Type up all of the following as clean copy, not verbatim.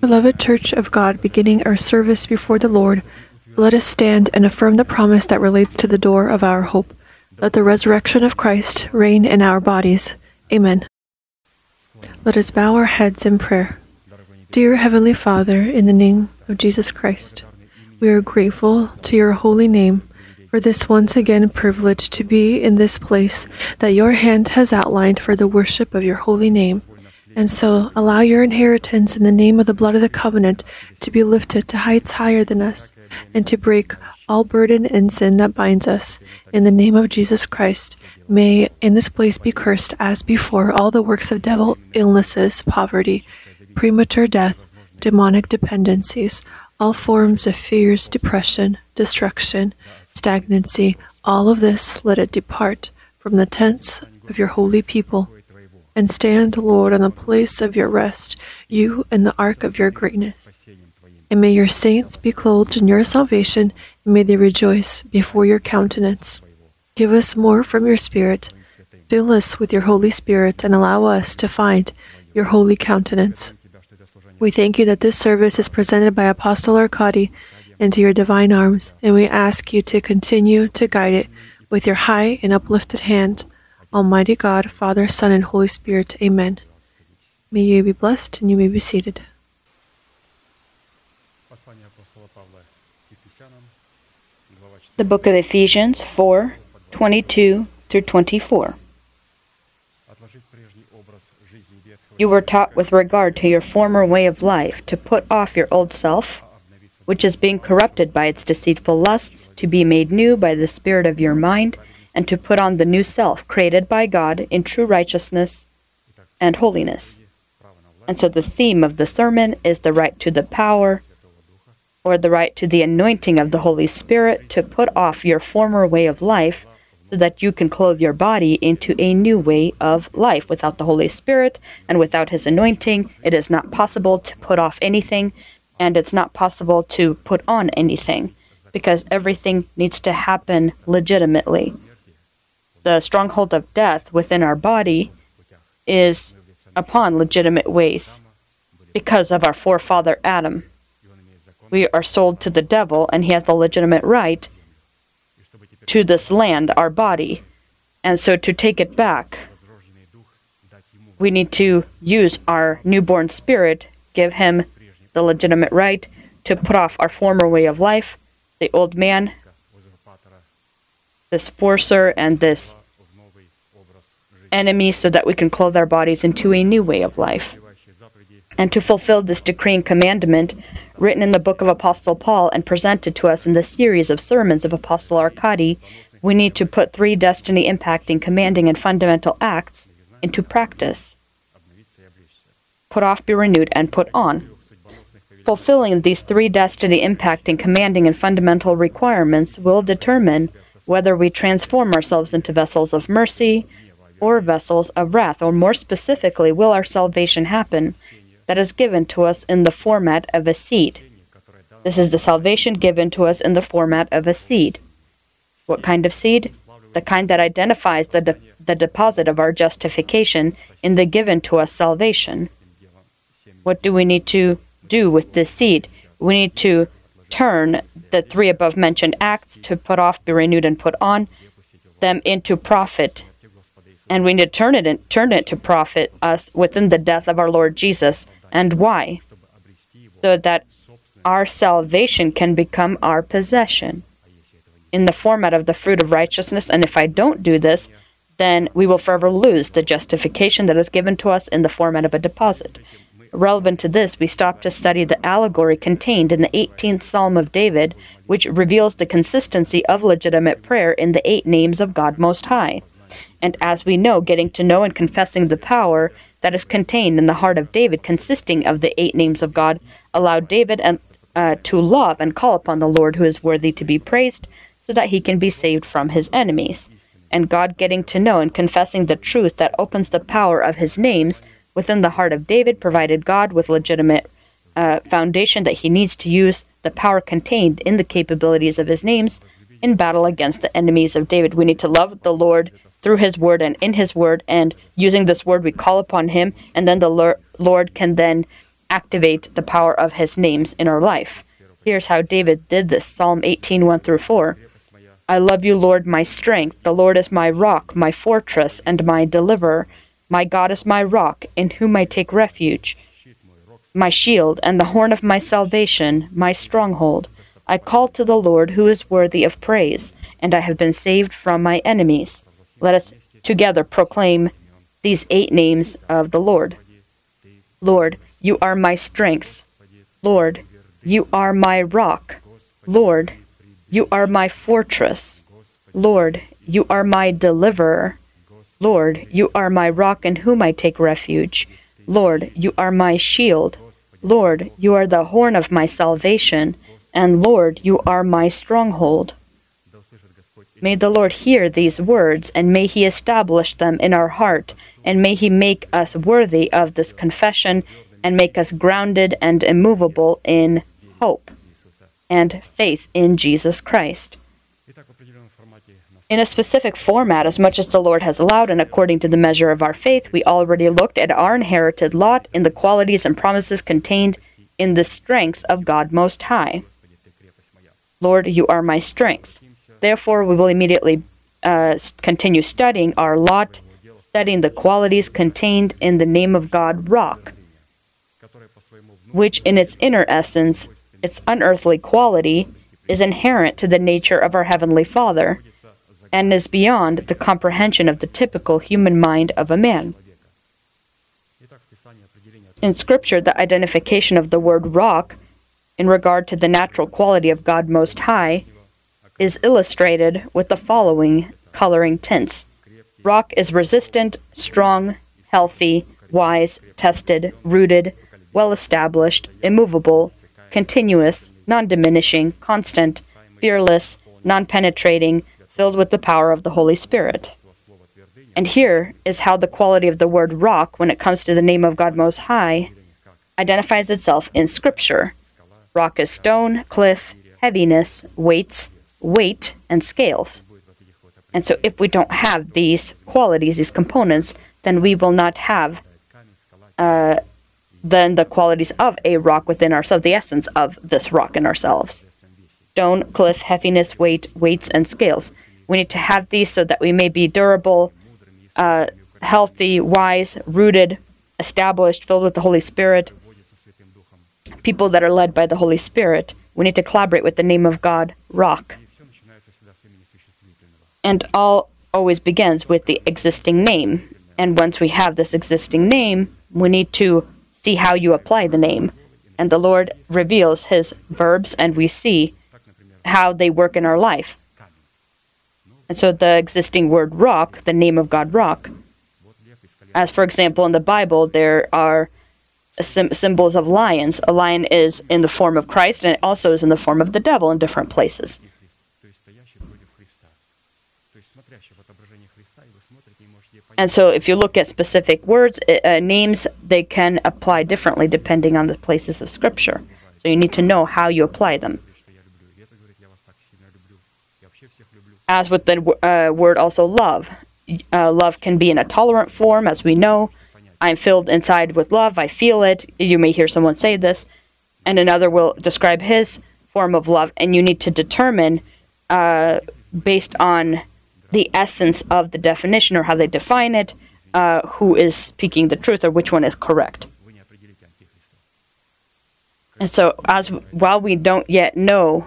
Beloved Church of God, beginning our service before the Lord, let us stand and affirm the promise that relates to the door of our hope. Let the resurrection of Christ reign in our bodies. Amen. Let us bow our heads in prayer. Dear Heavenly Father, in the name of Jesus Christ, we are grateful to your holy name for this once again privilege to be in this place that your hand has outlined for the worship of your holy name. And so, allow your inheritance in the name of the blood of the covenant to be lifted to heights higher than us, and to break all burden and sin that binds us. In the name of Jesus Christ, may in this place be cursed as before all the works of devil, illnesses, poverty, premature death, demonic dependencies, all forms of fears, depression, destruction, stagnancy, all of this let it depart from the tents of your holy people. And stand, Lord, on the place of your rest, you and the ark of your greatness. And may your saints be clothed in your salvation, and may they rejoice before your countenance. Give us more from your Spirit. Fill us with your Holy Spirit, and allow us to find your holy countenance. We thank you that this service is presented by Apostle Arkady into your divine arms, and we ask you to continue to guide it with your high and uplifted hand. Almighty God, Father, Son, and Holy Spirit. Amen. May you be blessed, and you may be seated. The Book of Ephesians 4:22-24. You were taught with regard to your former way of life to put off your old self, which is being corrupted by its deceitful lusts, to be made new by the spirit of your mind, and to put on the new self, created by God in true righteousness and holiness. And so the theme of the sermon is the right to the power, or the right to the anointing of the Holy Spirit, to put off your former way of life, so that you can clothe your body into a new way of life. Without the Holy Spirit and without His anointing, it is not possible to put off anything, and it's not possible to put on anything, because everything needs to happen legitimately. The stronghold of death within our body is upon legitimate ways because of our forefather Adam. We are sold to the devil, and he has the legitimate right to this land, our body. And so to take it back, we need to use our newborn spirit, give him the legitimate right to put off our former way of life, the old man, this forcer and this enemy, so that we can clothe our bodies into a new way of life. And to fulfill this decree and commandment written in the book of Apostle Paul and presented to us in the series of sermons of Apostle Arkady, we need to put 3 destiny-impacting, commanding, and fundamental acts into practice. Put off, be renewed, and put on. Fulfilling these 3 destiny-impacting, commanding, and fundamental requirements will determine whether we transform ourselves into vessels of mercy or vessels of wrath, or more specifically, will our salvation happen that is given to us in the format of a seed. This is the salvation given to us in the format of a seed. What kind of seed? The kind that identifies the deposit of our justification in the given to us salvation. What do we need to do with this seed? We need to turn the 3 above mentioned acts, to put off, be renewed, and put on, them into profit. And we need to turn it to profit us within the death of our Lord Jesus. And why? So that our salvation can become our possession in the format of the fruit of righteousness. And if I don't do this, then we will forever lose the justification that is given to us in the format of a deposit. Relevant to this, we stop to study the allegory contained in the 18th Psalm of David, which reveals the consistency of legitimate prayer in the 8 names of God Most High. And as we know, getting to know and confessing the power that is contained in the heart of David, consisting of the 8 names of God, allowed David to love and call upon the Lord, who is worthy to be praised, so that he can be saved from his enemies. And God getting to know and confessing the truth that opens the power of his names within the heart of David provided God with legitimate foundation that he needs to use the power contained in the capabilities of his names in battle against the enemies of David. We need to love the Lord through his word and in his word, and using this word we call upon him, and then the Lord can then activate the power of his names in our life. Here's how David did this. Psalm 18, 1 through 4. I love you, Lord, my strength. The Lord is my rock, my fortress, and my deliverer. My God is my rock, in whom I take refuge, my shield, and the horn of my salvation, my stronghold. I called to the Lord, who is worthy of praise, and I have been saved from my enemies. Let us together proclaim these 8 names of the Lord. Lord, you are my strength. Lord, you are my rock. Lord, you are my fortress. Lord, you are my deliverer. Lord, you are my rock in whom I take refuge. Lord, you are my shield. Lord, you are the horn of my salvation. And Lord, you are my stronghold. May the Lord hear these words, and may he establish them in our heart, and may he make us worthy of this confession, and make us grounded and immovable in hope and faith in Jesus Christ. In a specific format, as much as the Lord has allowed and according to the measure of our faith, we already looked at our inherited lot in the qualities and promises contained in the strength of God Most High. Lord, you are my strength. Therefore, we will immediately continue studying our lot, studying the qualities contained in the name of God, Rock, which in its inner essence, its unearthly quality, is inherent to the nature of our Heavenly Father and is beyond the comprehension of the typical human mind of a man. In Scripture, the identification of the word rock in regard to the natural quality of God Most High is illustrated with the following coloring tints. Rock is resistant, strong, healthy, wise, tested, rooted, well-established, immovable, continuous, non-diminishing, constant, fearless, non-penetrating, filled with the power of the Holy Spirit. And here is how the quality of the word rock, when it comes to the name of God Most High, identifies itself in Scripture. Rock is stone, cliff, heaviness, weight, and scales. And so if we don't have these qualities, these components, then we will not have then the qualities of a rock within ourselves, the essence of this rock in ourselves. Stone, cliff, heaviness, weights, and scales. We need to have these so that we may be durable, healthy, wise, rooted, established, filled with the Holy Spirit. People that are led by the Holy Spirit, we need to collaborate with the name of God, Rock. And all always begins with the existing name. And once we have this existing name, we need to see how you apply the name. And the Lord reveals his verbs, and we see how they work in our life. And so the existing word rock, the name of God Rock, as for example in the Bible there are symbols of lions. A lion is in the form of Christ, and it also is in the form of the devil in different places. And so if you look at specific words, names, they can apply differently depending on the places of Scripture. So you need to know how you apply them. As with the word also love. Love can be in a tolerant form, as we know. I'm filled inside with love. I feel it. You may hear someone say this. And another will describe his form of love. And you need to determine based on the essence of the definition or how they define it, who is speaking the truth or which one is correct. And so while we don't yet know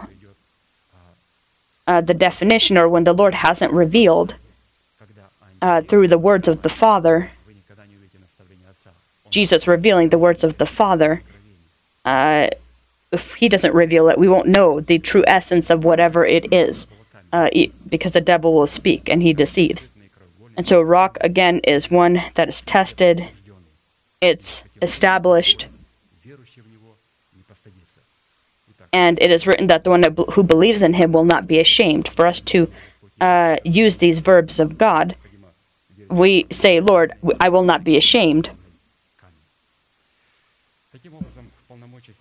the definition, or when the Lord hasn't revealed through the words of the Father, Jesus revealing the words of the Father, if he doesn't reveal it, we won't know the true essence of whatever it is. Because the devil will speak, and he deceives. And so rock, again, is one that is tested, it's established, and it is written that the one who believes in him will not be ashamed. For us to use these verbs of God, we say, Lord, I will not be ashamed.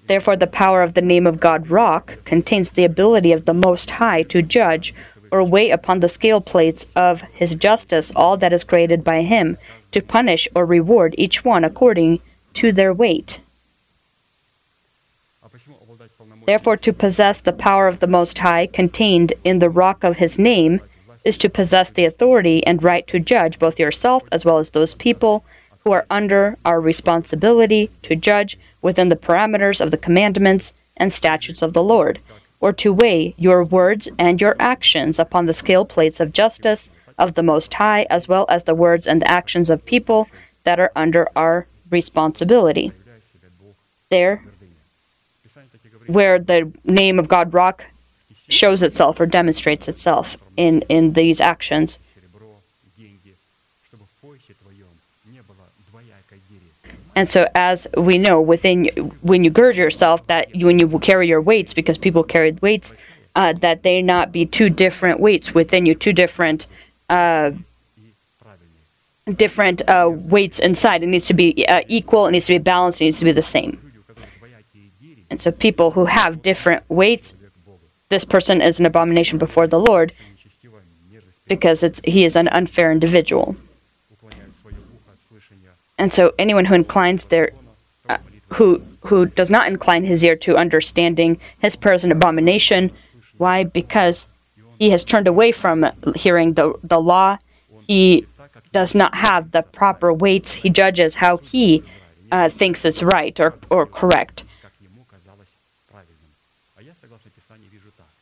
Therefore, the power of the name of God, Rock, contains the ability of the Most High to judge or weigh upon the scale plates of his justice all that is created by him, to punish or reward each one according to their weight. Therefore, to possess the power of the Most High contained in the rock of his name is to possess the authority and right to judge both yourself as well as those people who are under our responsibility to judge within the parameters of the commandments and statutes of the Lord, or to weigh your words and your actions upon the scale plates of justice of the Most High, as well as the words and the actions of people that are under our responsibility. There, where the name of God rock shows itself or demonstrates itself in these actions. And so, as we know, when you gird yourself, when you carry your weights, because people carried weights, that they not be two different weights within you, two different weights inside. It needs to be equal. It needs to be balanced. It needs to be the same. And so, people who have different weights, this person is an abomination before the Lord, because he is an unfair individual. And so anyone who inclines their, who does not incline his ear to understanding his person abomination. Why? Because he has turned away from hearing the law. He does not have the proper weights. He judges how he thinks it's right or correct.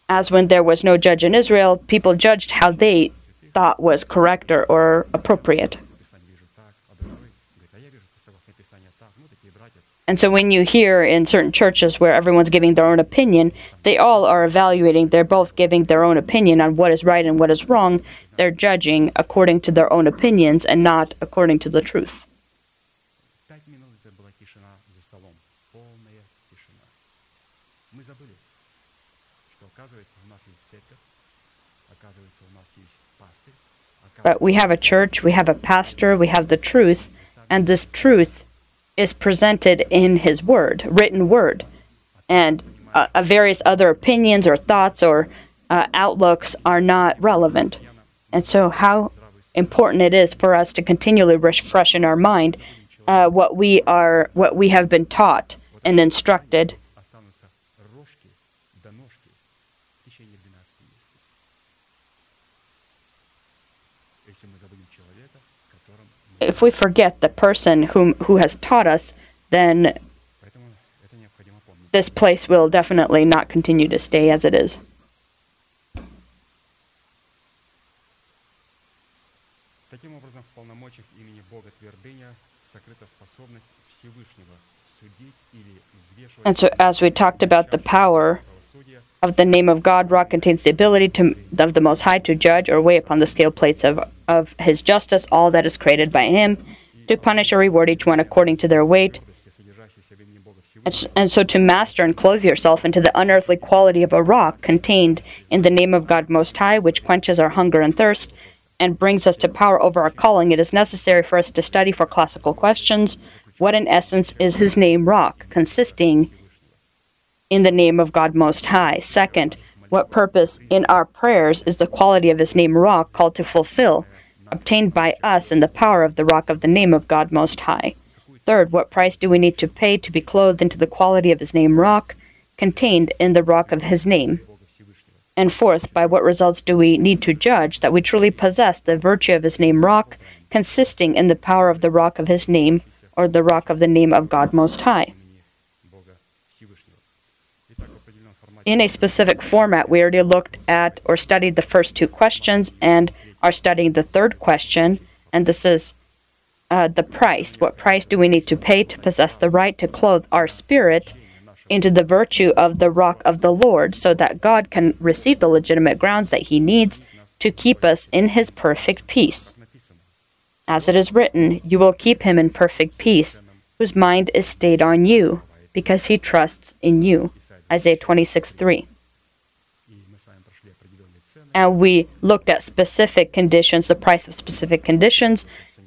As when there was no judge in Israel, people judged how they thought was correct or appropriate. And so when you hear in certain churches where everyone's giving their own opinion, they all are evaluating, they're both giving their own opinion on what is right and what is wrong. They're judging according to their own opinions and not according to the truth. 5 minutes. But we have a church, we have a pastor, we have the truth, and this truth is presented in his word, written word, and various other opinions or thoughts or outlooks are not relevant. And so how important it is for us to continually refresh in our mind what we have been taught and instructed. If we forget the person who has taught us, then this place will definitely not continue to stay as it is. And so, as we talked about, the power of the name of God rock contains the ability of the Most High to judge or weigh upon the scale plates of his justice all that is created by him, to punish or reward each one according to their weight. And so to master and clothe yourself into the unearthly quality of a rock contained in the name of God Most High, which quenches our hunger and thirst and brings us to power over our calling, it is necessary for us to study for classical questions what in essence is his name rock, consisting in the name of God Most High. Second, what purpose in our prayers is the quality of his name rock called to fulfill, obtained by us in the power of the rock of the name of God Most High. Third, what price do we need to pay to be clothed into the quality of his name rock, contained in the rock of his name? And fourth, by what results do we need to judge that we truly possess the virtue of his name rock, consisting in the power of the rock of his name, or the rock of the name of God Most High? In a specific format, we already looked at or studied the first two questions and are studying the third question, and this is the price. What price do we need to pay to possess the right to clothe our spirit into the virtue of the rock of the Lord, so that God can receive the legitimate grounds that he needs to keep us in his perfect peace? As it is written, you will keep him in perfect peace, whose mind is stayed on you, because he trusts in you. Isaiah 26, 3. And we looked at specific conditions, the price of specific conditions,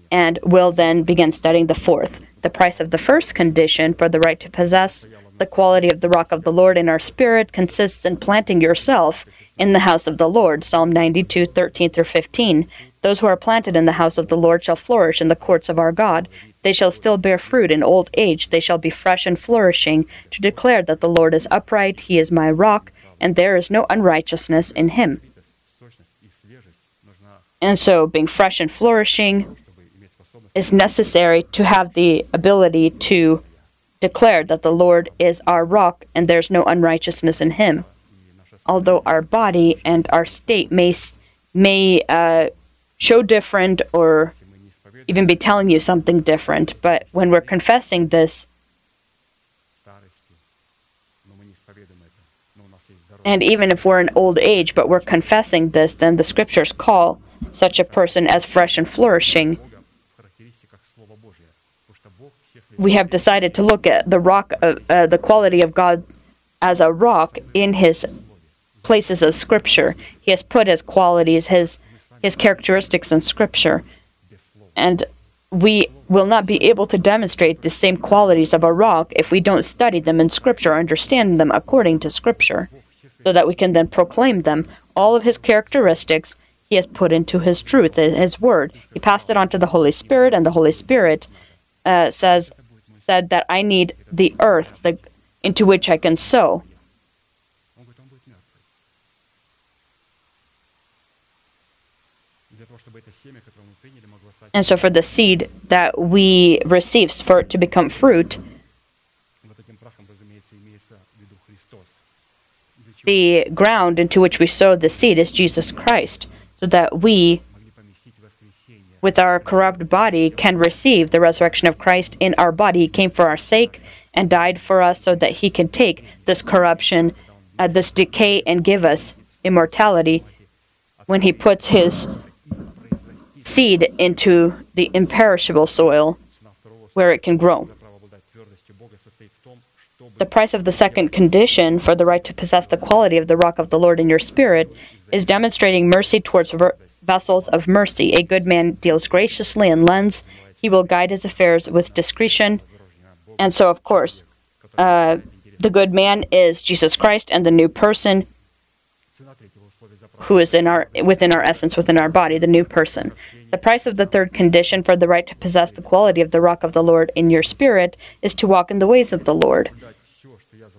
and will then begin studying the fourth, the price of the first condition for the right to possess the quality of the rock of the Lord in our spirit consists in planting yourself in the house of the Lord, Psalm 92, 13 through 15. Those who are planted in the house of the Lord shall flourish in the courts of our God. They shall still bear fruit in old age. They shall be fresh and flourishing, to declare that the Lord is upright, he is my rock, and there is no unrighteousness in him. And so being fresh and flourishing is necessary to have the ability to declare that the Lord is our rock and there's no unrighteousness in him. Although our body and our state may show different or even be telling you something different, but when we're confessing this, and even if we're in old age, but we're confessing this, then the scriptures call such a person as fresh and flourishing. We have decided to look at the rock, the quality of God as a rock in his places of scripture. He has put his qualities, his characteristics in scripture. And we will not be able to demonstrate the same qualities of a rock if we don't study them in scripture or understand them according to scripture, so that we can then proclaim them. All of his characteristics he has put into his truth, his word. He passed it on to the Holy Spirit, and the Holy Spirit said that I need the earth into which I can sow. And so for the seed that we receive, for it to become fruit, the ground into which we sow the seed is Jesus Christ, so that we, with our corrupt body, can receive the resurrection of Christ in our body. He came for our sake and died for us so that he can take this corruption, this decay, and give us immortality when he puts his seed into the imperishable soil where it can grow. The price of the second condition for the right to possess the quality of the rock of the Lord in your spirit is demonstrating mercy towards vessels of mercy. A good man deals graciously and lends. He will guide his affairs with discretion. And so, of course, the good man is Jesus Christ and the new person who is within our essence, within our body, the new person. The price of the third condition for the right to possess the quality of the rock of the Lord in your spirit is to walk in the ways of the Lord.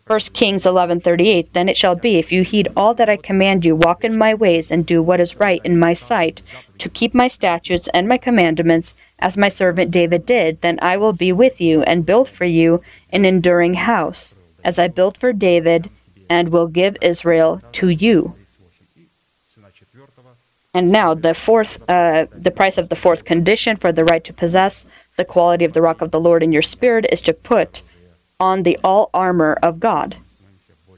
First Kings 11:38, then it shall be, if you heed all that I command you, walk in my ways and do what is right in my sight, to keep my statutes and my commandments, as my servant David did, then I will be with you and build for you an enduring house, as I built for David, and will give Israel to you. And now the price of the fourth condition for the right to possess the quality of the rock of the Lord in your spirit is to put on the all armor of God.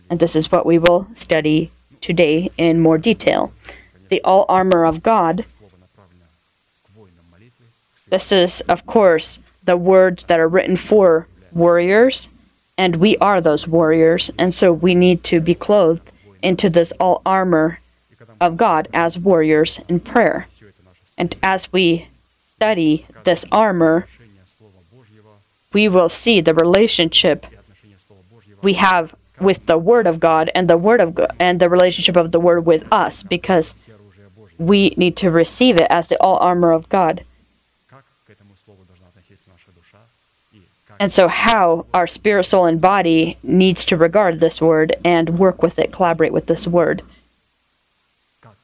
And this is what we will study today in more detail. The all armor of God. This is, of course, the words that are written for warriors, and we are those warriors, and so we need to be clothed into this all armor of God as warriors in prayer. And as we study this armor, we will see the relationship we have with the Word of God and the Word of God, and the relationship of the Word with us, because we need to receive it as the all armor of God. And so how our spirit, soul, and body needs to regard this Word and work with it, collaborate with this Word.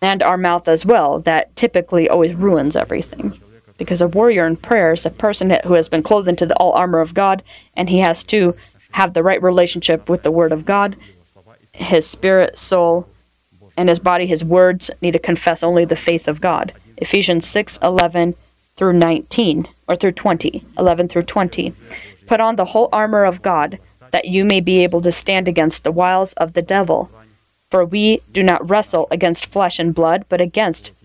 And our mouth as well, that typically always ruins everything. Because a warrior in prayer is a person who has been clothed into the all armor of God, and he has to have the right relationship with the Word of God. His spirit, soul, and his body, his words, need to confess only the faith of God. Ephesians 6, 11 through 19, or through 20, 11 through 20. Put on the whole armor of God, that you may be able to stand against the wiles of the devil. For we do not wrestle against flesh and blood, but against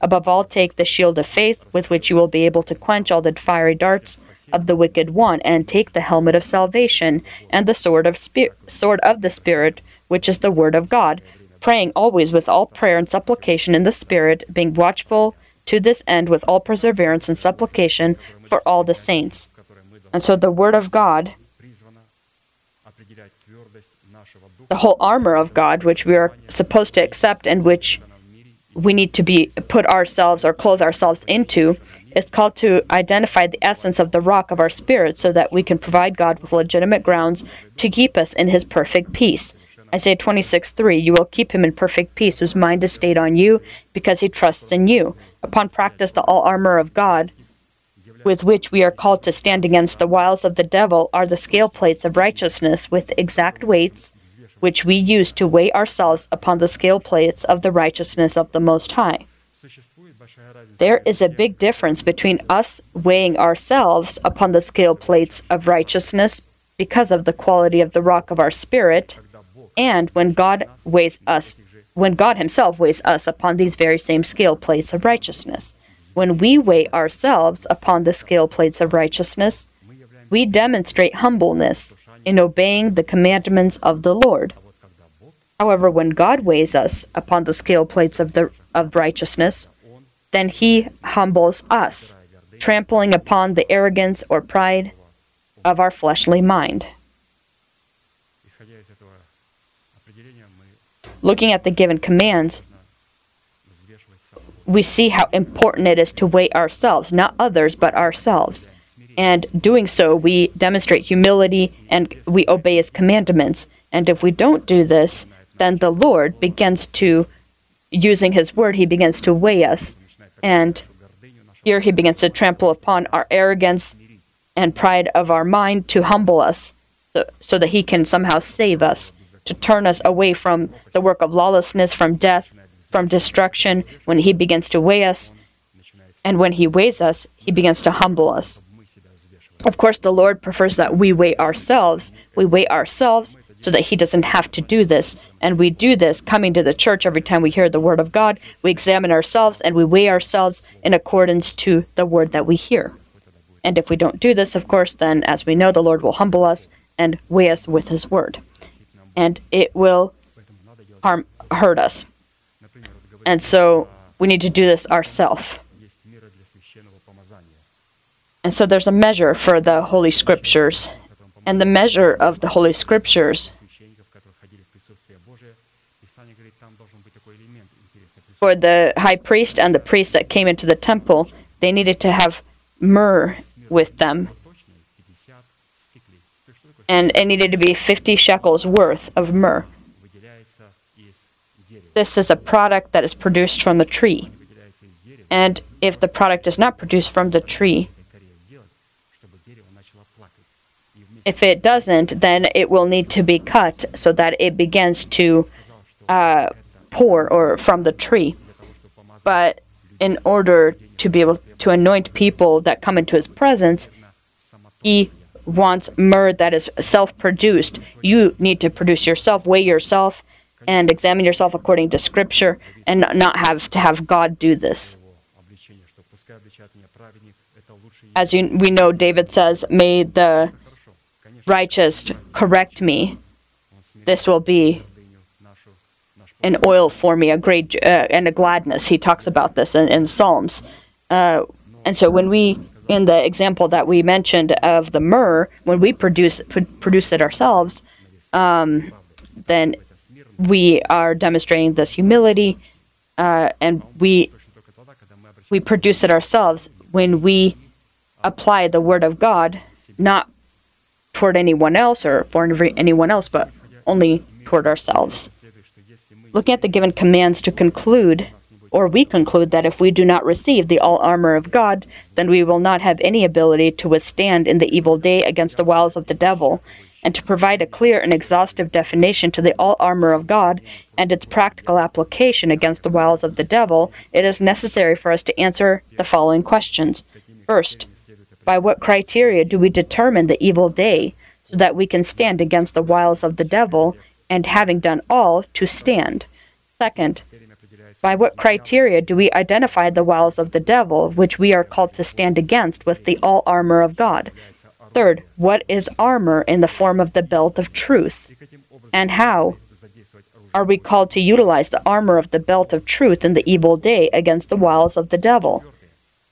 Above all, take the shield of faith, with which you will be able to quench all the fiery darts of the wicked one, and take the helmet of salvation and the sword of the Spirit, which is the word of God, praying always with all prayer and supplication in the Spirit, being watchful to this end with all perseverance and supplication for all the saints. And so the word of God, the whole armor of God, which we are supposed to accept and which we need to be put ourselves or clothe ourselves into, is called to identify the essence of the rock of our spirit, so that we can provide God with legitimate grounds to keep us in his perfect peace. Isaiah 26, 3, you will keep him in perfect peace, whose mind is stayed on you, because he trusts in you. Upon practice, the all armor of God, with which we are called to stand against the wiles of the devil, are the scale plates of righteousness with exact weights, which we use to weigh ourselves upon the scale plates of the righteousness of the Most High. There is a big difference between us weighing ourselves upon the scale plates of righteousness because of the quality of the rock of our spirit, and when God himself weighs us upon these very same scale plates of righteousness. When we weigh ourselves upon the scale plates of righteousness, we demonstrate humbleness in obeying the commandments of the Lord. However, when God weighs us upon the scale plates of righteousness, then he humbles us, trampling upon the arrogance or pride of our fleshly mind. Looking at the given commands, we see how important it is to weigh ourselves, not others, but ourselves. And doing so, we demonstrate humility and we obey his commandments. And if we don't do this, then the Lord begins to, using his word, he begins to weigh us. And here he begins to trample upon our arrogance and pride of our mind to humble us so that he can somehow save us, to turn us away from the work of lawlessness, from death, from destruction. When he begins to weigh us, and when he weighs us, he begins to humble us. Of course, the Lord prefers that we weigh ourselves. We weigh ourselves so that he doesn't have to do this. And we do this coming to the church every time we hear the word of God. We examine ourselves and we weigh ourselves in accordance to the word that we hear. And if we don't do this, of course, then as we know, the Lord will humble us and weigh us with his word. And it will hurt us. And so we need to do this ourselves. And so there's a measure for the Holy Scriptures, and the measure of the Holy Scriptures for the high priest and the priests that came into the temple, they needed to have myrrh with them, and it needed to be 50 shekels worth of myrrh. This is a product that is produced from the tree, and if the product is not produced from the tree, if it doesn't, then it will need to be cut so that it begins to pour or from the tree. But in order to be able to anoint people that come into his presence, he wants myrrh that is self-produced. You need to produce yourself, weigh yourself, and examine yourself according to Scripture, and not have to have God do this. As we know, David says, may the righteous correct me. This will be an oil for me, a great and a gladness. He talks about this in Psalms. And so when we, in the example that we mentioned of the myrrh, when we produce it ourselves, then we are demonstrating this humility, and we produce it ourselves when we apply the word of God, not toward anyone else or for anyone else, but only toward ourselves. Looking at the given commands to conclude, or we conclude that if we do not receive the all armor of God, then we will not have any ability to withstand in the evil day against the wiles of the devil. And to provide a clear and exhaustive definition to the all armor of God and its practical application against the wiles of the devil, it is necessary for us to answer the following questions. First, by what criteria do we determine the evil day so that we can stand against the wiles of the devil, and having done all, to stand? Second, By what criteria do we identify the wiles of the devil, which we are called to stand against with the all armor of God? Third, what is armor in the form of the belt of truth? And how are we called to utilize the armor of the belt of truth in the evil day against the wiles of the devil?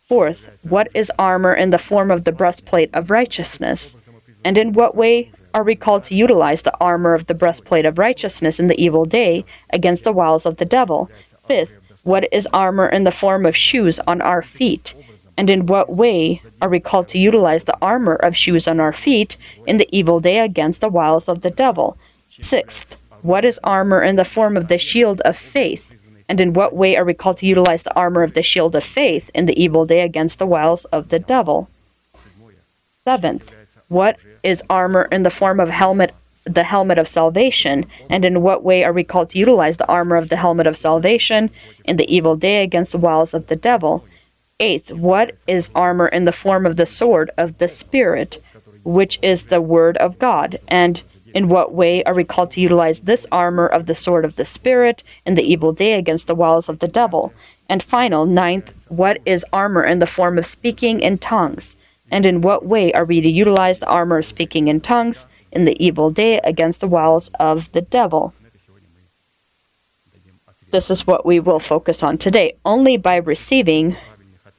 Fourth, what is armor in the form of the breastplate of righteousness? And in what way are we called to utilize the armor of the breastplate of righteousness in the evil day against the wiles of the devil? Fifth, what is armor in the form of shoes on our feet? And in what way are we called to utilize the armor of shoes on our feet in the evil day against the wiles of the devil? Sixth, what is armor in the form of the shield of faith? And in what way are we called to utilize the armor of the shield of faith in the evil day against the wiles of the devil? Seventh, what is armor in the form of the helmet of salvation? And in what way are we called to utilize the armor of the helmet of salvation in the evil day against the wiles of the devil? Eighth, what is armor in the form of the sword of the Spirit, which is the Word of God? And in what way are we called to utilize this armor of the sword of the Spirit in the evil day against the wiles of the devil? And final, ninth, what is armor in the form of speaking in tongues? And in what way are we to utilize the armor of speaking in tongues in the evil day against the wiles of the devil? This is what we will focus on today. Only by receiving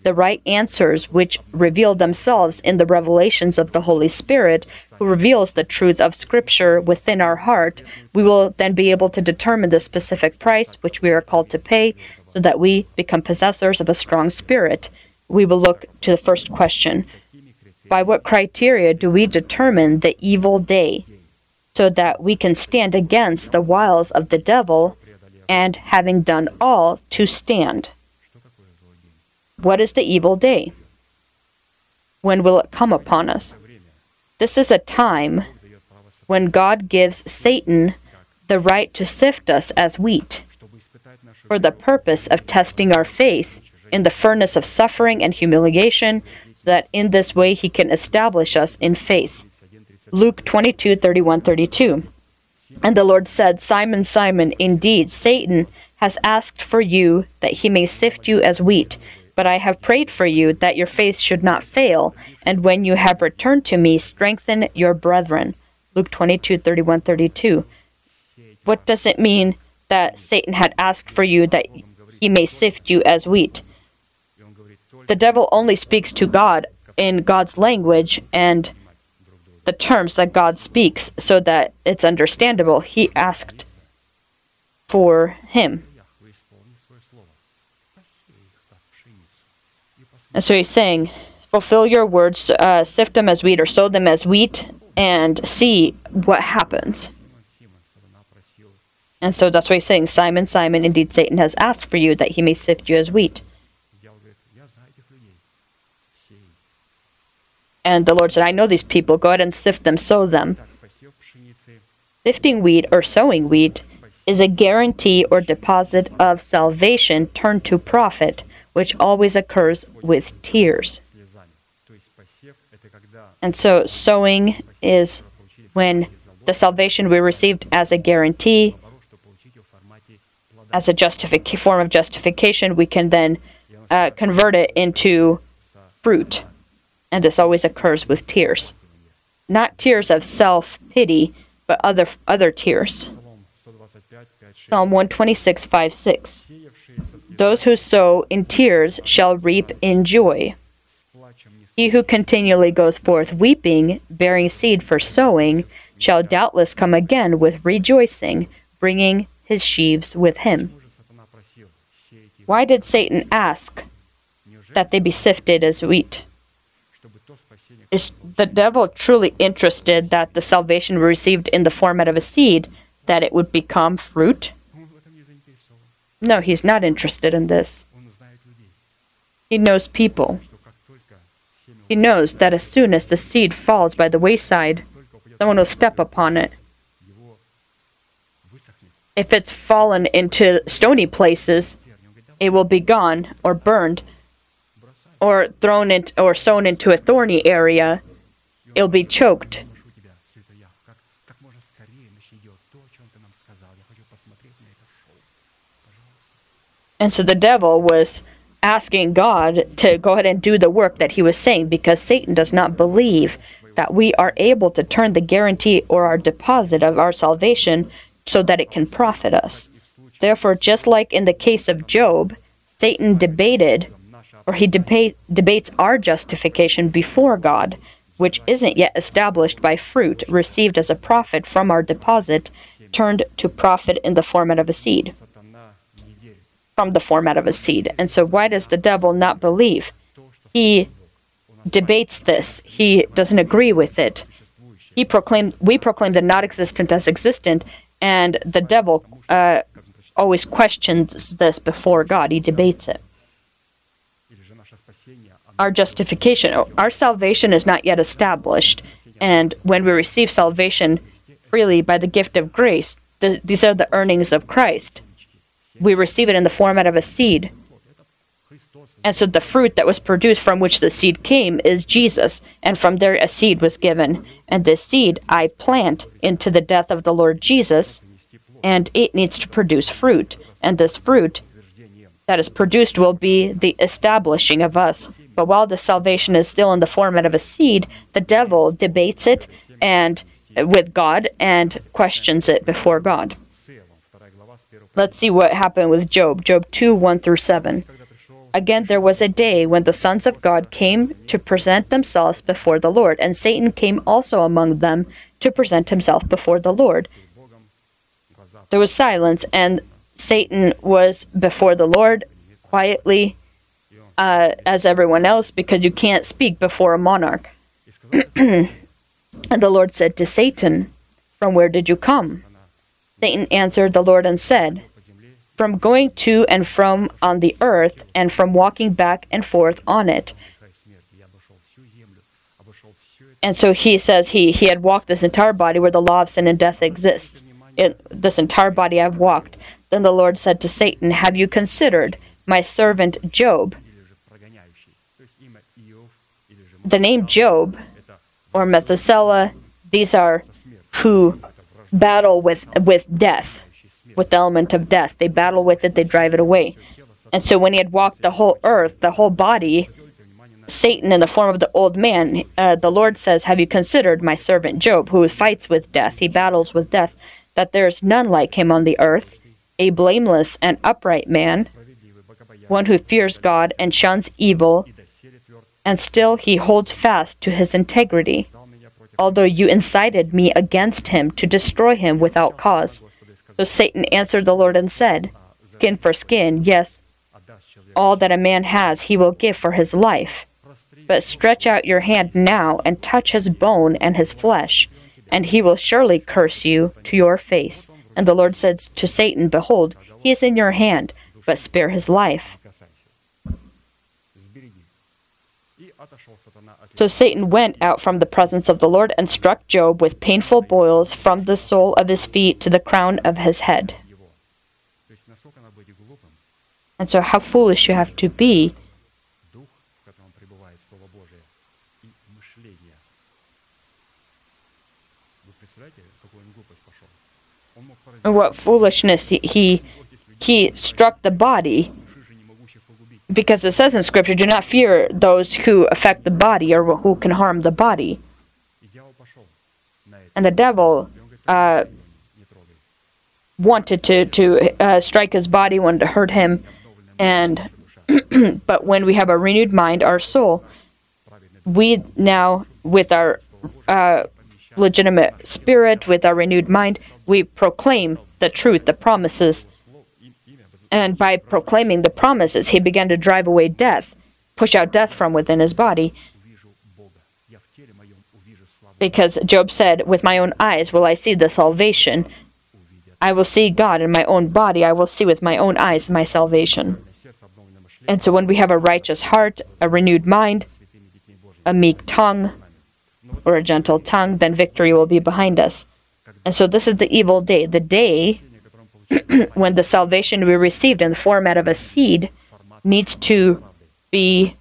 the right answers which reveal themselves in the revelations of the Holy Spirit, who reveals the truth of Scripture within our heart, we will then be able to determine the specific price which we are called to pay so that we become possessors of a strong spirit. We will look to the first question. By what criteria do we determine the evil day so that we can stand against the wiles of the devil and, having done all, to stand? What is the evil day? When will it come upon us? This is a time when God gives Satan the right to sift us as wheat for the purpose of testing our faith in the furnace of suffering and humiliation, so that in this way he can establish us in faith. Luke 22, 31, 32. And the Lord said, Simon, Simon, indeed, Satan has asked for you that he may sift you as wheat. But I have prayed for you that your faith should not fail, and when you have returned to me, strengthen your brethren. Luke 22, 31, 32. What does it mean that Satan had asked for you that he may sift you as wheat? The devil only speaks to God in God's language and the terms that God speaks so that it's understandable. He asked for him. And so he's saying, fulfill your words, sift them as wheat or sow them as wheat, and see what happens. And so that's why he's saying, Simon, Simon, indeed Satan has asked for you that he may sift you as wheat. And the Lord said, I know these people, go ahead and sift them, sow them. Sifting wheat or sowing wheat is a guarantee or deposit of salvation turned to profit, which always occurs with tears. And so sowing is when the salvation we received as a guarantee, as a form of justification, we can then convert it into fruit. And this always occurs with tears. Not tears of self-pity, but other tears. Psalm 126, 5, 6. Those who sow in tears shall reap in joy. He who continually goes forth weeping, bearing seed for sowing, shall doubtless come again with rejoicing, bringing his sheaves with him. Why did Satan ask that they be sifted as wheat? Is the devil truly interested that the salvation we received in the format of a seed, that it would become fruit? No, he's not interested in this. He knows people. He knows that as soon as the seed falls by the wayside, someone will step upon it. If it's fallen into stony places, it will be gone or burned, or thrown in, or sown into a thorny area. It'll be choked. And so the devil was asking God to go ahead and do the work that he was saying, because Satan does not believe that we are able to turn the guarantee or our deposit of our salvation so that it can profit us. Therefore, just like in the case of Job, Satan debated, or he debates our justification before God, which isn't yet established by fruit received as a profit from our deposit, turned to profit in the format of a seed. From the format of a seed. And so why does the devil not believe? He debates this. He doesn't agree with it. We proclaim the non-existent as existent, and the devil always questions this before God. He debates it. Our justification, our salvation is not yet established, and when we receive salvation freely by the gift of grace, these are the earnings of Christ. We receive it in the format of a seed. And so the fruit that was produced from which the seed came is Jesus, and from there a seed was given. And this seed I plant into the death of the Lord Jesus, and it needs to produce fruit. And this fruit that is produced will be the establishing of us. But while the salvation is still in the format of a seed, the devil debates it and with God and questions it before God. Let's see what happened with Job. Job 2, 1 through 7. Again, there was a day when the sons of God came to present themselves before the Lord, and Satan came also among them to present himself before the Lord. There was silence, and Satan was before the Lord quietly as everyone else, because you can't speak before a monarch. And the Lord said to Satan, "From where did you come?" Satan answered the Lord and said, "From going to and from on the earth, and from walking back and forth on it." And so he says he had walked this entire body where the law of sin and death exists. This entire body I've walked. Then the Lord said to Satan, "Have you considered my servant Job?" The name Job or Methuselah, these are who battle with death, with the element of death. They battle with it, they drive it away. And so when he had walked the whole earth, the whole body, Satan in the form of the old man, the Lord says, "Have you considered my servant Job, who fights with death, he battles with death, that there is none like him on the earth, a blameless and upright man, one who fears God and shuns evil, and still he holds fast to his integrity, although you incited me against him to destroy him without cause." So Satan answered the Lord and said, "Skin for skin, yes, all that a man has he will give for his life. But stretch out your hand now and touch his bone and his flesh, and he will surely curse you to your face." And the Lord said to Satan, "Behold, he is in your hand, but spare his life." So Satan went out from the presence of the Lord and struck Job with painful boils from the sole of his feet to the crown of his head. And so how foolish you have to be and what foolishness he struck the body. Because it says in Scripture, do not fear those who affect the body or who can harm the body. And the devil wanted to strike his body, wanted to hurt him. And but when we have a renewed mind, our soul, we now, with our legitimate spirit, with our renewed mind, we proclaim the truth, the promises. And by proclaiming the promises, he began to drive away death, push out death from within his body. Because Job said, "With my own eyes will I see the salvation. I will see God in my own body. I will see with my own eyes my salvation." And so when we have a righteous heart, a renewed mind, a meek tongue, or a gentle tongue, then victory will be behind us. And so this is the evil day, the day when the salvation we received in the format of a seed needs to be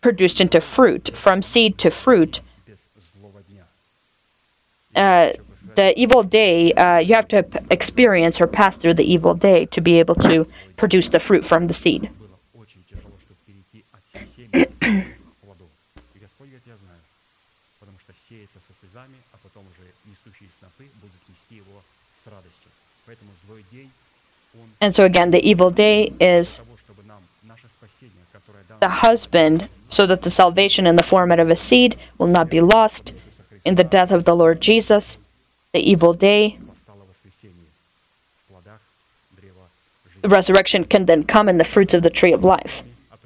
produced into fruit, from seed to fruit. the evil day, you have to experience or pass through the evil day to be able to produce the fruit from the seed. And so again, the evil day is the husband, so that the salvation in the form of a seed will not be lost in the death of the Lord Jesus. The evil day, the resurrection can then come in the fruits of the tree of life.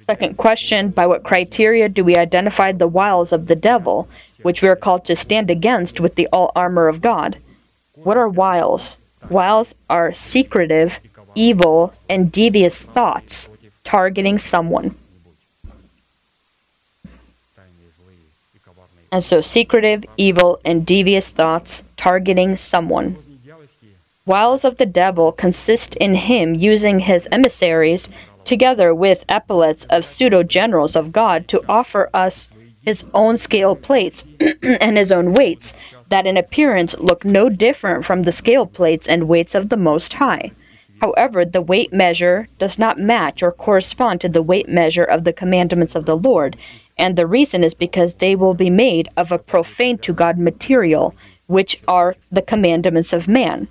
Second question, by what criteria do we identify the wiles of the devil, which we are called to stand against with the all armor of God? What are wiles? Wiles are secretive, evil, and devious thoughts targeting someone. And so secretive, evil, and devious thoughts targeting someone. Wiles of the devil consist in him using his emissaries together with epaulets of pseudo-generals of God to offer us his own scale plates and his own weights that in appearance look no different from the scale plates and weights of the Most High. However, the weight measure does not match or correspond to the weight measure of the commandments of the Lord, and the reason is because they will be made of a profane to God material, which are the commandments of man.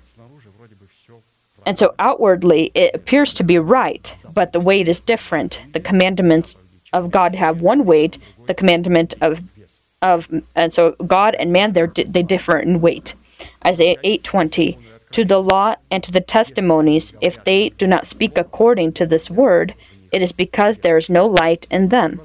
And so outwardly it appears to be right, but the weight is different. The commandments of God have one weight, the commandment of and so God and man, they differ in weight. Isaiah 8:20, to the law and to the testimonies, if they do not speak according to this word, it is because there is no light in them.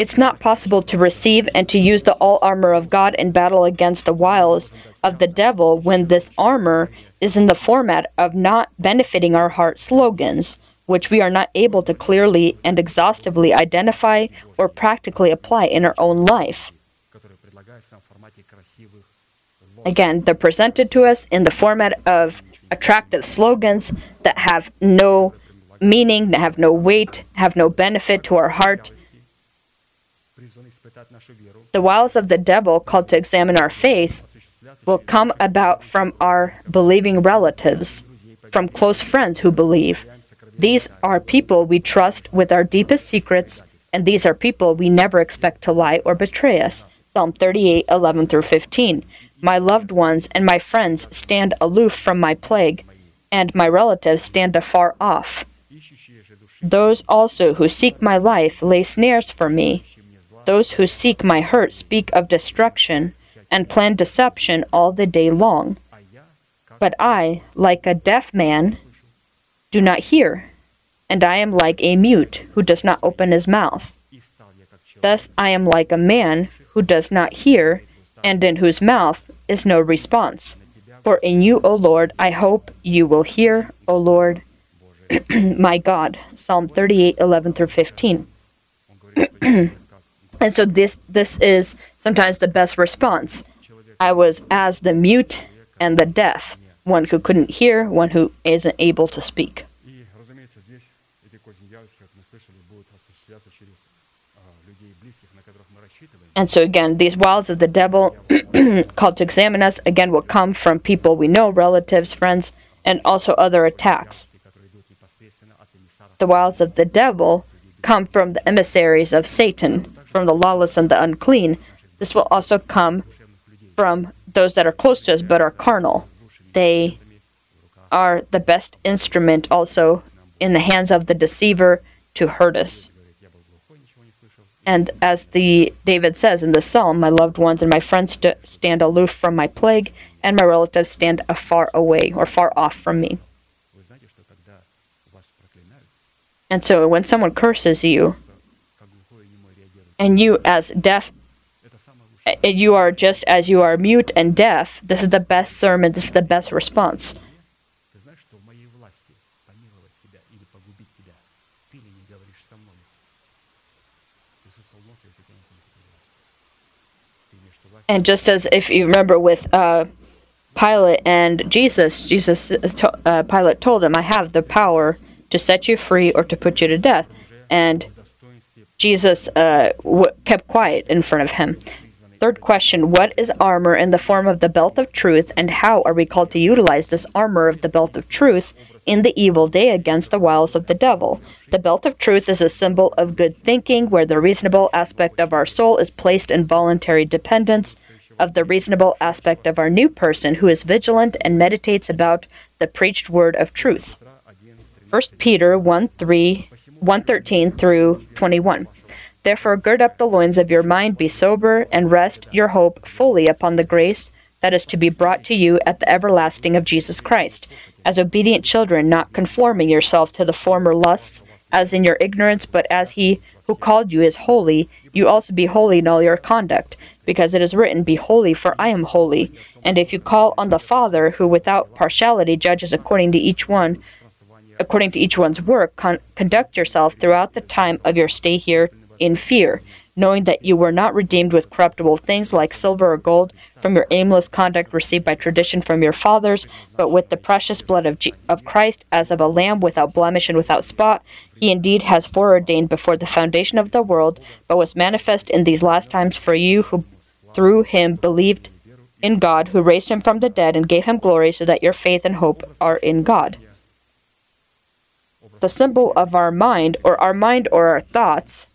It's not possible to receive and to use the all armor of God in battle against the wiles of the devil when this armor is in the format of not benefiting our heart slogans, which we are not able to clearly and exhaustively identify or practically apply in our own life. Again, they're presented to us in the format of attractive slogans that have no meaning, that have no weight, have no benefit to our heart. The wiles of the devil, called to examine our faith, will come about from our believing relatives, from close friends who believe. These are people we trust with our deepest secrets, and these are people we never expect to lie or betray us. Psalm 38, 11 through 15. My loved ones and my friends stand aloof from my plague, and my relatives stand afar off. Those also who seek my life lay snares for me. Those who seek my hurt speak of destruction and plan deception all the day long. But I, like a deaf man, do not hear, and I am like a mute who does not open his mouth. Thus I am like a man who does not hear, and in whose mouth is no response. For in you, O Lord, I hope you will hear, O Lord, my God. Psalm 38, 11 through 15. And so this is sometimes the best response. I was as the mute and the deaf, one who couldn't hear, one who isn't able to speak. And so again, these wiles of the devil, called to examine us, again will come from people we know, relatives, friends, and also other attacks. The wiles of the devil come from the emissaries of Satan, from the lawless and the unclean. This will also come from those that are close to us but are carnal. They are the best instrument also in the hands of the deceiver to hurt us. And as the David says in the psalm, my loved ones and my friends stand aloof from my plague, and my relatives stand afar away or far off from me. And so when someone curses you, and you as deaf, you are just as you are mute and deaf, this is the best sermon, this is the best response. And just as if you remember with Pilate and Jesus, Pilate told him, I have the power to set you free or to put you to death. And Jesus kept quiet in front of him. Third question, what is armor in the form of the belt of truth, and how are we called to utilize this armor of the belt of truth in the evil day against the wiles of the devil? The belt of truth is a symbol of good thinking, where the reasonable aspect of our soul is placed in voluntary dependence of the reasonable aspect of our new person, who is vigilant and meditates about the preached word of truth. 1 Peter 1:13-21. Therefore gird up the loins of your mind, be sober, and rest your hope fully upon the grace that is to be brought to you at the everlasting of Jesus Christ. As obedient children, not conforming yourself to the former lusts, as in your ignorance, but as he who called you is holy, you also be holy in all your conduct, because it is written, be holy, for I am holy. And if you call on the Father, who without partiality judges according to each one's work, conduct yourself throughout the time of your stay here in fear, knowing that you were not redeemed with corruptible things like silver or gold from your aimless conduct received by tradition from your fathers, but with the precious blood of Christ, as of a lamb without blemish and without spot. He indeed has foreordained before the foundation of the world, but was manifest in these last times for you, who through him believed in God, who raised him from the dead and gave him glory, so that your faith and hope are in God. The symbol of our mind or our thoughts,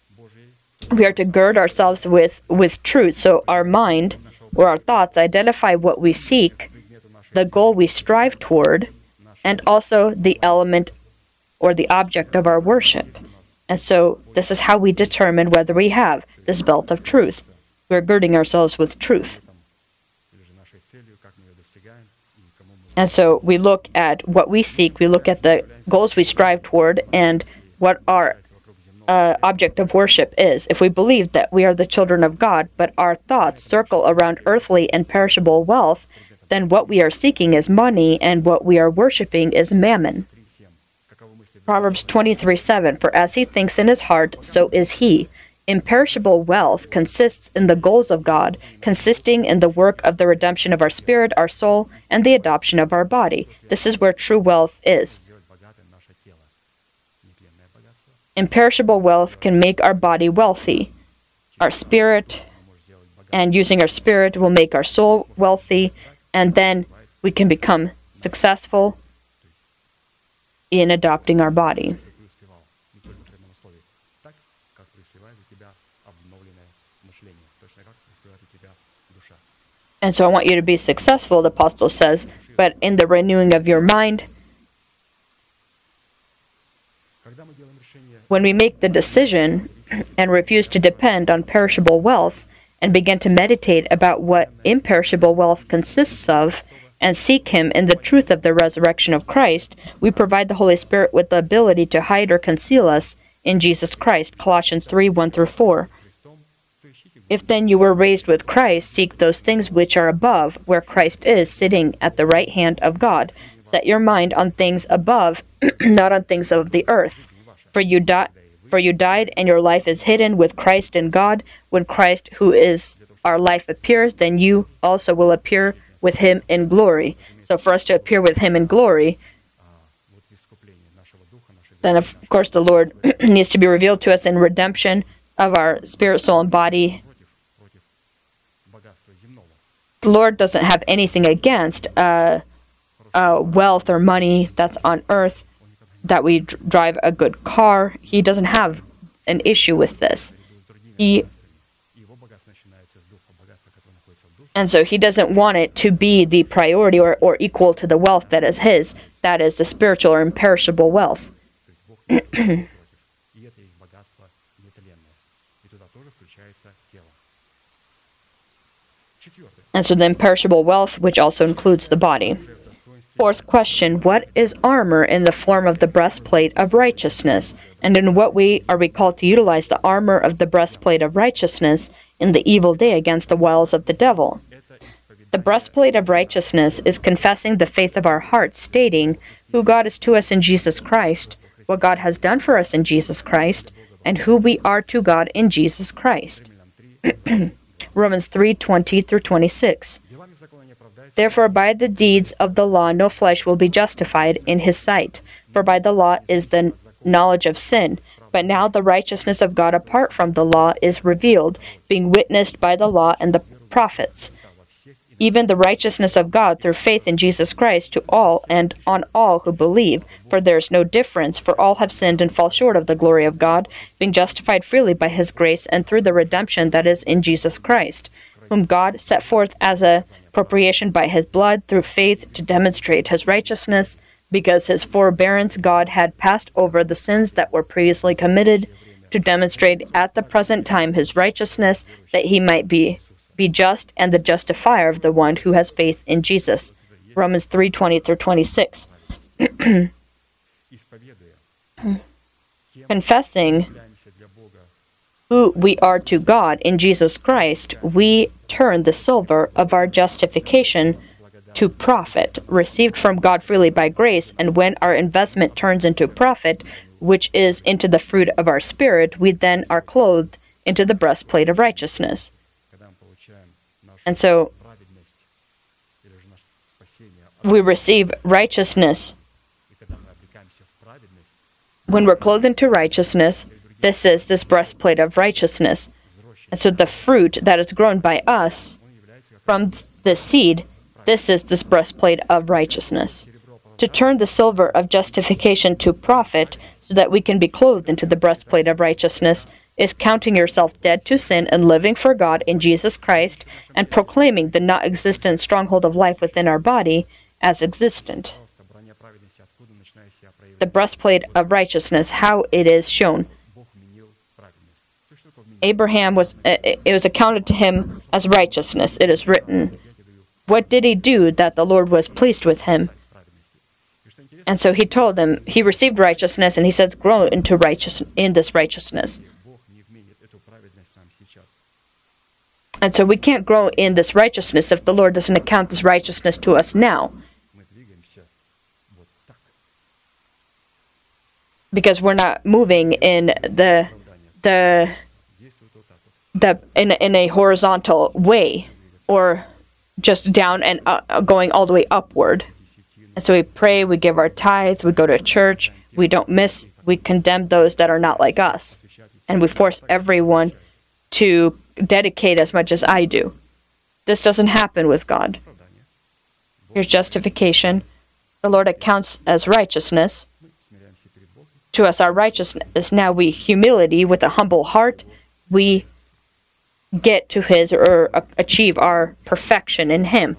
we are to gird ourselves with truth. So our mind or our thoughts identify what we seek, the goal we strive toward, and also the element or the object of our worship. And so this is how we determine whether we have this belt of truth. We're girding ourselves with truth. And so we look at what we seek, we look at the goals we strive toward, and what our object of worship is. If we believe that we are the children of God, but our thoughts circle around earthly and perishable wealth, then what we are seeking is money, and what we are worshiping is mammon. Proverbs 23:7, for as he thinks in his heart, so is he. Imperishable wealth consists in the goals of God, consisting in the work of the redemption of our spirit, our soul, and the adoption of our body. This is where true wealth is. Imperishable wealth can make our body wealthy. Our spirit, and using our spirit, will make our soul wealthy, and then we can become successful in adopting our body. And so I want you to be successful, the apostle says, but in the renewing of your mind. When we make the decision and refuse to depend on perishable wealth and begin to meditate about what imperishable wealth consists of and seek him in the truth of the resurrection of Christ, we provide the Holy Spirit with the ability to hide or conceal us in Jesus Christ. Colossians 3:1-4. If then you were raised with Christ, seek those things which are above, where Christ is sitting at the right hand of God. Set your mind on things above, not on things of the earth. For you died, and your life is hidden with Christ in God. When Christ, who is our life, appears, then you also will appear with him in glory. So for us to appear with him in glory, then of course the Lord needs to be revealed to us in redemption of our spirit, soul, and body. The Lord doesn't have anything against wealth or money that's on earth, that we drive a good car. He doesn't have an issue with this. And so he doesn't want it to be the priority or equal to the wealth that is his, that is the spiritual or imperishable wealth. And so the imperishable wealth, which also includes the body. Fourth question, what is armor in the form of the breastplate of righteousness? And in what way are we called to utilize the armor of the breastplate of righteousness in the evil day against the wiles of the devil? The breastplate of righteousness is confessing the faith of our hearts, stating who God is to us in Jesus Christ, what God has done for us in Jesus Christ, and who we are to God in Jesus Christ. Romans 3:20-26. Therefore by the deeds of the law no flesh will be justified in his sight, for by the law is the knowledge of sin. But now the righteousness of God apart from the law is revealed, being witnessed by the law and the prophets, even the righteousness of God through faith in Jesus Christ to all and on all who believe. For there is no difference, for all have sinned and fall short of the glory of God, being justified freely by His grace and through the redemption that is in Jesus Christ, whom God set forth as a propitiation by His blood through faith to demonstrate His righteousness, because His forbearance God had passed over the sins that were previously committed, to demonstrate at the present time His righteousness, that He might be just and the justifier of the one who has faith in Jesus. Romans 3, 20 through 26. Confessing who we are to God in Jesus Christ, we turn the silver of our justification to profit, received from God freely by grace, and when our investment turns into profit, which is into the fruit of our spirit, we then are clothed into the breastplate of righteousness. And so we receive righteousness. When we're clothed into righteousness, this is this breastplate of righteousness. And so the fruit that is grown by us from the seed, this is this breastplate of righteousness. To turn the silver of justification to profit so that we can be clothed into the breastplate of righteousness is counting yourself dead to sin and living for God in Jesus Christ, and proclaiming the non-existent stronghold of life within our body as existent. The breastplate of righteousness, how it is shown. Abraham it was accounted to him as righteousness. It is written. What did he do that the Lord was pleased with him? And so He told him he received righteousness, and He says, "Grow into righteous in this righteousness." And so we can't grow in this righteousness if the Lord doesn't account this righteousness to us now. Because we're not moving in in a horizontal way, or just down and going all the way upward. And so we pray, we give our tithe, we go to church, we don't miss, we condemn those that are not like us. And we force everyone to dedicate as much as I do. This doesn't happen with God. Here's justification. The Lord accounts as righteousness to us. Our righteousness, now we humility with a humble heart, we get to His or achieve our perfection in Him.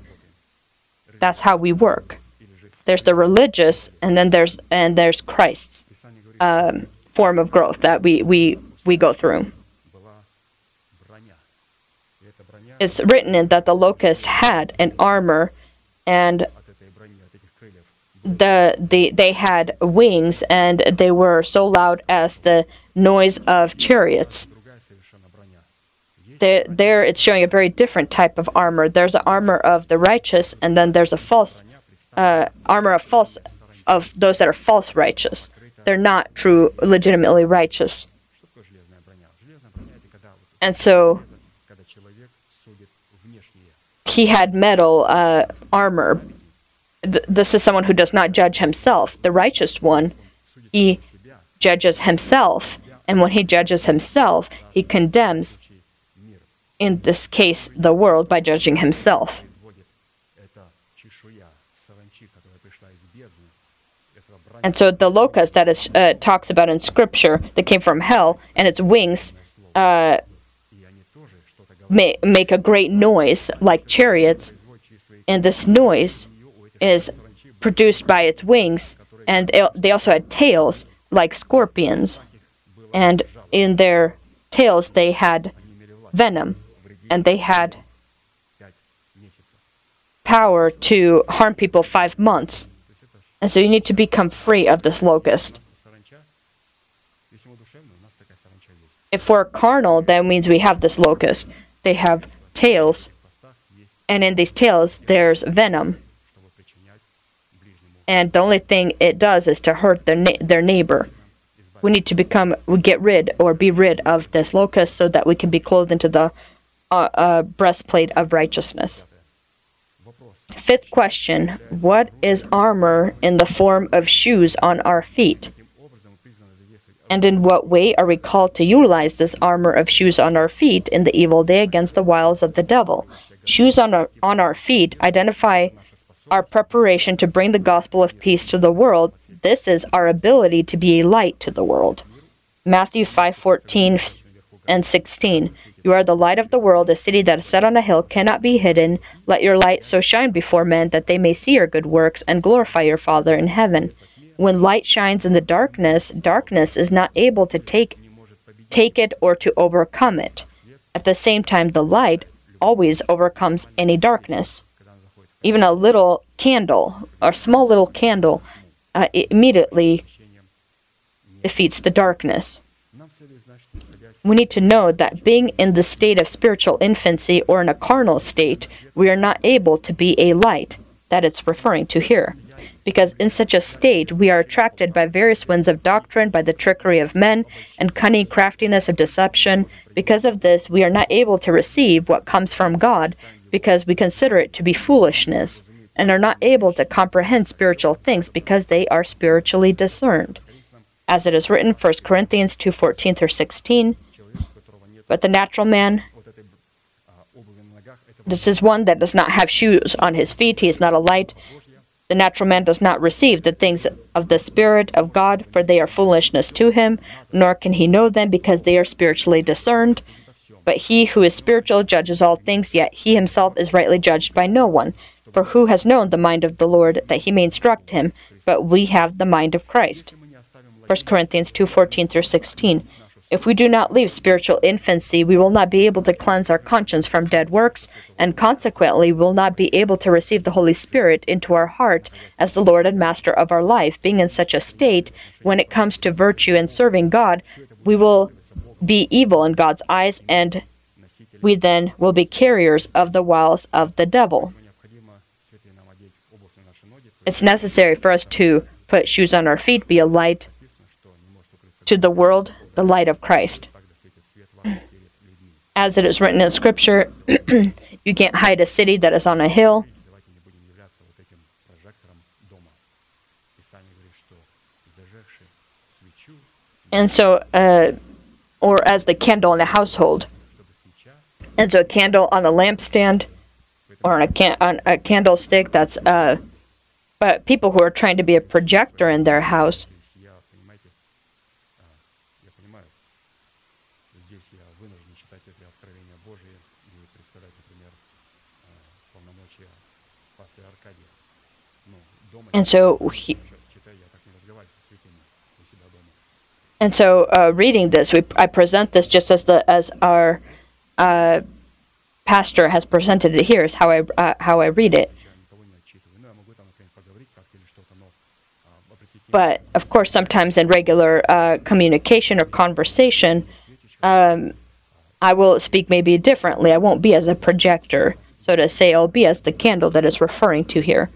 That's how we work. There's the religious, and then there's Christ's form of growth that we go through. It's written in that the locust had an armor, and they had wings, and they were so loud as the noise of chariots. There it's showing a very different type of armor. There's the armor of the righteous, and then there's a false armor of those that are false righteous. They're not true, legitimately righteous. And so he had metal armor. This is someone who does not judge himself. The righteous one, he judges himself. And when he judges himself, he condemns, in this case, the world, by judging himself. And so the locust that is talks about in Scripture, that came from hell, and its wings make a great noise like chariots, and this noise is produced by its wings, and they also had tails like scorpions, and in their tails they had venom, and they had power to harm people 5 months. And so you need to become free of this locust. If we're carnal, that means we have this locust. They have tails, and in these tails there's venom, and the only thing it does is to hurt their neighbor. We need to be rid of this locust so that we can be clothed into the breastplate of righteousness. Fifth question: what is armor in the form of shoes on our feet? And in what way are we called to utilize this armor of shoes on our feet in the evil day against the wiles of the devil? Shoes on our feet identify our preparation to bring the gospel of peace to the world. This is our ability to be a light to the world. Matthew 5:14 and 16. You are the light of the world. A city that is set on a hill cannot be hidden. Let your light so shine before men that they may see your good works and glorify your Father in heaven. When light shines in the darkness, darkness is not able to take it or to overcome it. At the same time, the light always overcomes any darkness. Even a little candle, or small little candle, immediately defeats the darkness. We need to know that being in the state of spiritual infancy or in a carnal state, we are not able to be a light that it's referring to here. Because in such a state, we are attracted by various winds of doctrine, by the trickery of men, and cunning craftiness of deception. Because of this, we are not able to receive what comes from God, because we consider it to be foolishness, and are not able to comprehend spiritual things because they are spiritually discerned. As it is written, 1 Corinthians 2:14 through 16, but the natural man, this is one that does not have shoes on his feet, he is not a light. The natural man does not receive the things of the Spirit of God, for they are foolishness to him, nor can he know them because they are spiritually discerned. But he who is spiritual judges all things, yet he himself is rightly judged by no one. For who has known the mind of the Lord, that he may instruct him? But we have the mind of Christ. 1 Corinthians 2:14 through 16. If we do not leave spiritual infancy, we will not be able to cleanse our conscience from dead works, and consequently will not be able to receive the Holy Spirit into our heart as the Lord and Master of our life. Being in such a state, when it comes to virtue and serving God, we will be evil in God's eyes, and we then will be carriers of the wiles of the devil. It's necessary for us to put shoes on our feet, be a light to the world, the light of Christ. As it is written in Scripture, you can't hide a city that is on a hill. And so, or as the candle in a household. And so a candle on a lampstand, or on a candlestick, that's but people who are trying to be a projector in their house. And so, reading this, I present this just as our pastor has presented it here. Is how I read it. But of course, sometimes in regular communication or conversation, I will speak maybe differently. I won't be as a projector, so to say. I'll be as the candle that is referring to here,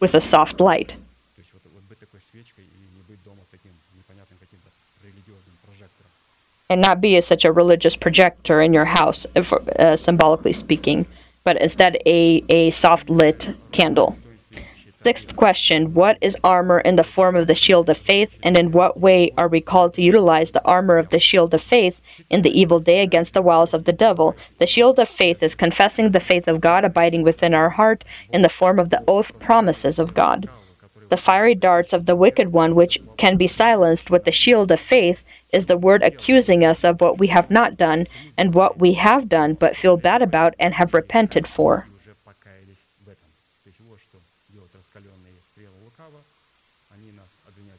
with a soft light. And not be such a religious projector in your house, symbolically speaking, but instead a soft lit candle. Sixth question, what is armor in the form of the shield of faith, and in what way are we called to utilize the armor of the shield of faith in the evil day against the wiles of the devil? The shield of faith is confessing the faith of God abiding within our heart in the form of the oath promises of God. The fiery darts of the wicked one, which can be silenced with the shield of faith, is the word accusing us of what we have not done and what we have done but feel bad about and have repented for.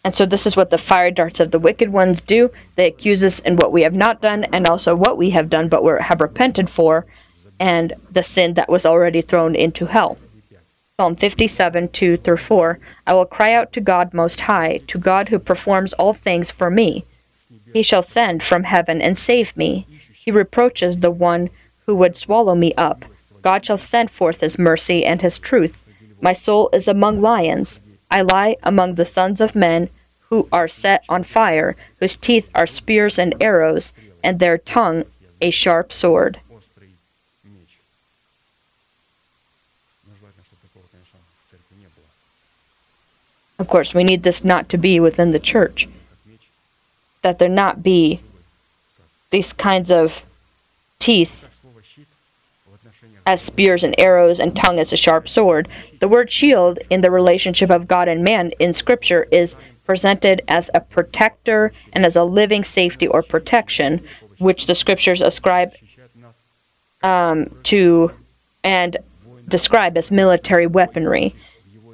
And so this is what the fire darts of the wicked ones do. They accuse us in what we have not done, and also what we have done but have repented for, and the sin that was already thrown into hell. Psalm 57, 2-4. I will cry out to God Most High, to God who performs all things for me. He shall send from heaven and save me. He reproaches the one who would swallow me up. God shall send forth his mercy and his truth. My soul is among lions. I lie among the sons of men who are set on fire, whose teeth are spears and arrows, and their tongue a sharp sword. Of course, we need this not to be within the church. that there not be these kinds of teeth as spears and arrows and tongue as a sharp sword. The word shield in the relationship of God and man in Scripture is presented as a protector and as a living safety or protection, which the Scriptures ascribe to and describe as military weaponry.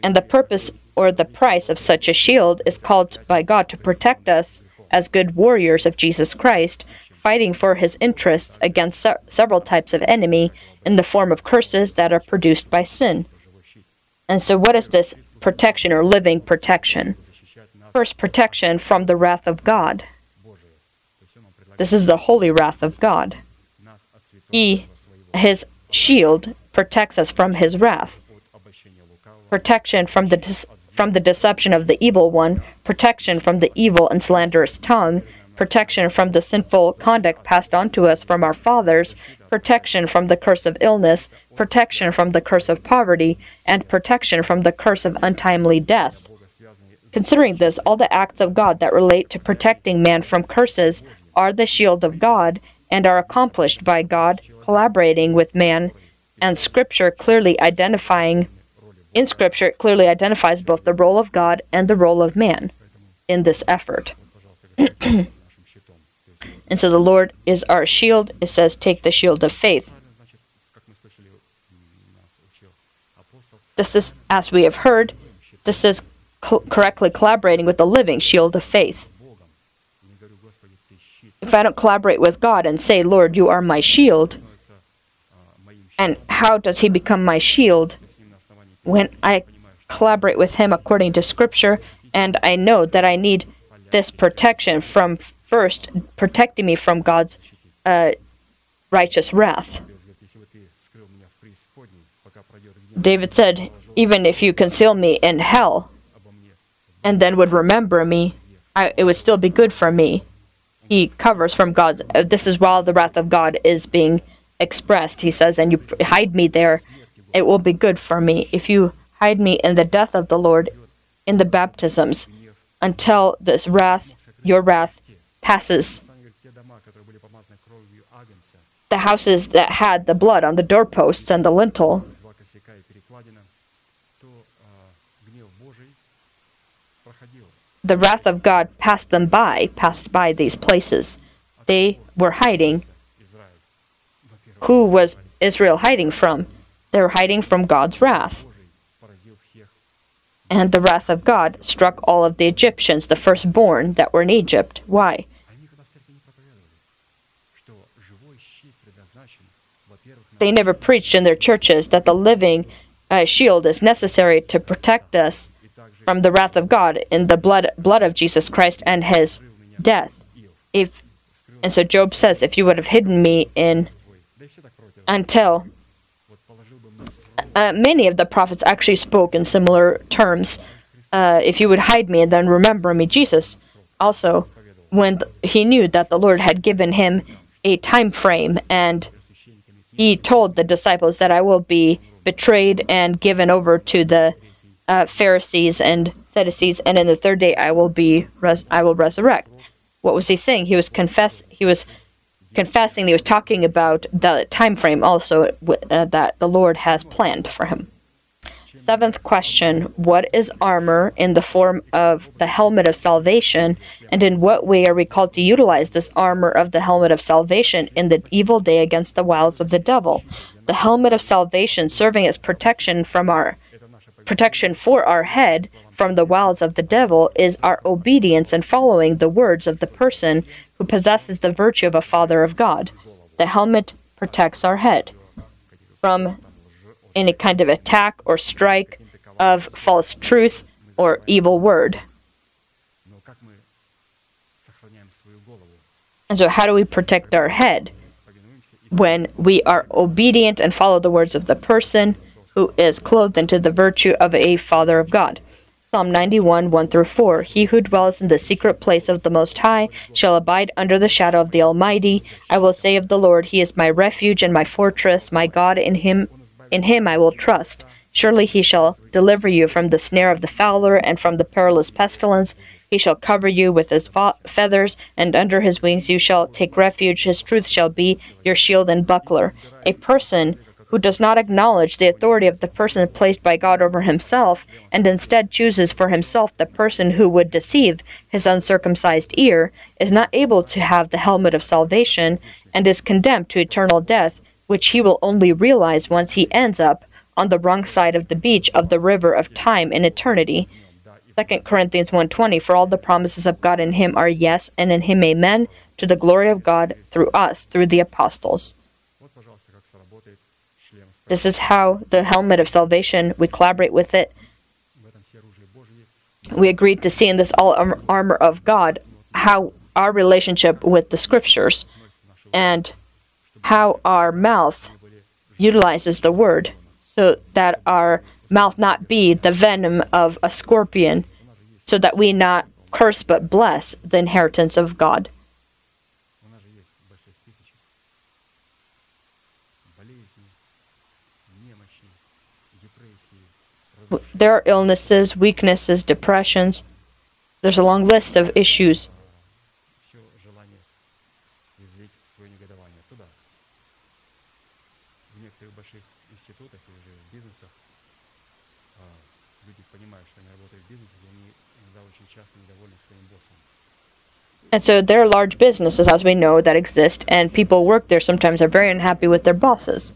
And the purpose or the price of such a shield is called by God to protect us as good warriors of Jesus Christ, fighting for his interests against several types of enemy in the form of curses that are produced by sin. And so what is this protection or living protection? First, protection from the wrath of God. This is the holy wrath of God. His shield protects us from his wrath. Protection from the deception of the evil one, protection from the evil and slanderous tongue, protection from the sinful conduct passed on to us from our fathers, protection from the curse of illness, protection from the curse of poverty, and protection from the curse of untimely death. Considering this, all the acts of God that relate to protecting man from curses are the shield of God and are accomplished by God collaborating with man, and Scripture clearly identifying in Scripture it clearly identifies both the role of God and the role of man in this effort. And so the Lord is our shield. It says, take the shield of faith. This is, as we have heard, this is correctly collaborating with the living shield of faith. If I don't collaborate with God and say, Lord, you are my shield, and how does he become my shield? When I collaborate with him according to Scripture, and I know that I need this protection from, first, protecting me from God's righteous wrath. David said, even if you conceal me in hell, and then would remember me, it would still be good for me. He covers from God's... this is while the wrath of God is being expressed. He says, and you hide me there, it will be good for me. If you hide me in the death of the Lord, in the baptisms, until this wrath, your wrath, passes. The houses that had the blood on the doorposts and the lintel, the wrath of God passed by these places. They were hiding. Who was Israel hiding from? They were hiding from God's wrath. And the wrath of God struck all of the Egyptians, the firstborn that were in Egypt. Why? They never preached in their churches that the living shield is necessary to protect us from the wrath of God in the blood of Jesus Christ and his death. And so Job says, if you would have hidden me in until... many of the prophets actually spoke in similar terms. If you would hide me and then remember me, Jesus also, when he knew that the Lord had given him a time frame, and he told the disciples that I will be betrayed and given over to the Pharisees and Sadducees, and in the third day I will be I will resurrect. What was he saying? He was confessing, he was talking about the time frame also that the Lord has planned for him. Seventh question, what is armor in the form of the helmet of salvation, and in what way are we called to utilize this armor of the helmet of salvation in the evil day against the wiles of the devil? The helmet of salvation serving as protection for our head from the wiles of the devil is our obedience and following the words of the person who possesses the virtue of a father of God. The helmet protects our head from any kind of attack or strike of false truth or evil word. And so how do we protect our head? When we are obedient and follow the words of the person who is clothed into the virtue of a father of God. Psalm 91, 1-4, he who dwells in the secret place of the Most High shall abide under the shadow of the Almighty. I will say of the Lord, he is my refuge and my fortress, my God, in him I will trust. Surely he shall deliver you from the snare of the fowler and from the perilous pestilence. He shall cover you with his feathers, and under his wings you shall take refuge. His truth shall be your shield and buckler. A person who does not acknowledge the authority of the person placed by God over himself, and instead chooses for himself the person who would deceive his uncircumcised ear, is not able to have the helmet of salvation, and is condemned to eternal death, which he will only realize once he ends up on the wrong side of the beach of the river of time and eternity. 2 Corinthians 1:20, for all the promises of God in him are yes, and in him amen, to the glory of God through us, through the apostles. This is how the helmet of salvation, we collaborate with it. We agreed to see in this all armor of God how our relationship with the scriptures and how our mouth utilizes the word, so that our mouth not be the venom of a scorpion, so that we not curse but bless the inheritance of God. There are illnesses, weaknesses, depressions. There's a long list of issues. And so there are large businesses, as we know, that exist, and people work there sometimes are very unhappy with their bosses.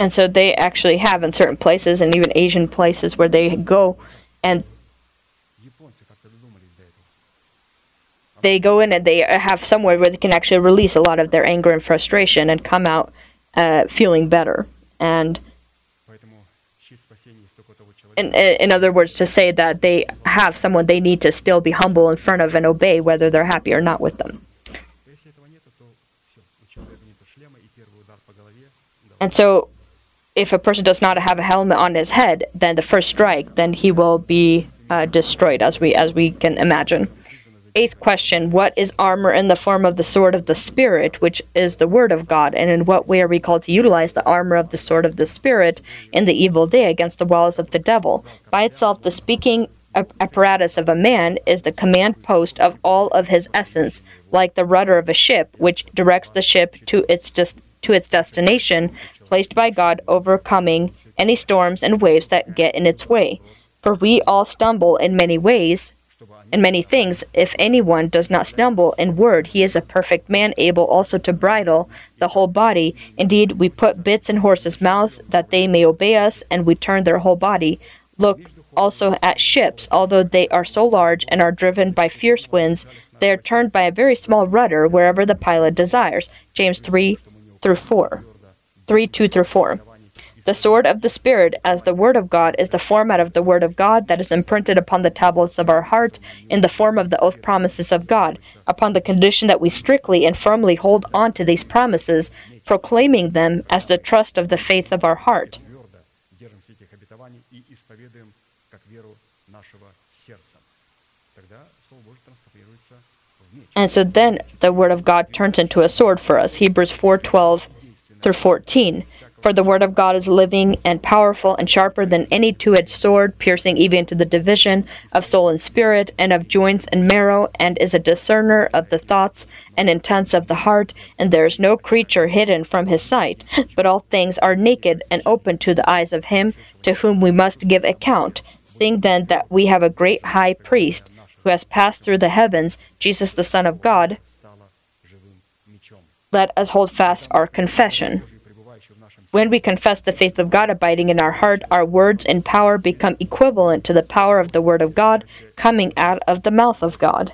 And so they actually have in certain places, and even Asian places, where they go and they go in and they have somewhere where they can actually release a lot of their anger and frustration and come out feeling better. And in other words, to say that they have someone they need to still be humble in front of and obey, whether they're happy or not with them. And so if a person does not have a helmet on his head, then the first strike, then he will be destroyed, as we can imagine. Eighth question, what is armor in the form of the sword of the Spirit, which is the word of God, and in what way are we called to utilize the armor of the sword of the Spirit in the evil day against the wiles of the devil? By itself, the speaking apparatus of a man is the command post of all of his essence, like the rudder of a ship, which directs the ship to its destination, placed by God, overcoming any storms and waves that get in its way. For we all stumble in many ways, in many things. If anyone does not stumble in word, he is a perfect man, able also to bridle the whole body. Indeed, we put bits in horses' mouths that they may obey us, and we turn their whole body. Look also at ships, although they are so large and are driven by fierce winds, they are turned by a very small rudder wherever the pilot desires. James 3:2-4. The sword of the Spirit, as the Word of God, is the format of the Word of God that is imprinted upon the tablets of our heart in the form of the oath promises of God, upon the condition that we strictly and firmly hold on to these promises, proclaiming them as the trust of the faith of our heart. And so then the Word of God turns into a sword for us. Hebrews 4:12-14. For the word of God is living and powerful and sharper than any two-edged sword, piercing even to the division of soul and spirit and of joints and marrow, and is a discerner of the thoughts and intents of the heart, and there is no creature hidden from his sight, but all things are naked and open to the eyes of him to whom we must give account. Seeing then that we have a great high priest who has passed through the heavens, Jesus the Son of God, let us hold fast our confession. When we confess the faith of God abiding in our heart, our words in power become equivalent to the power of the Word of God coming out of the mouth of God.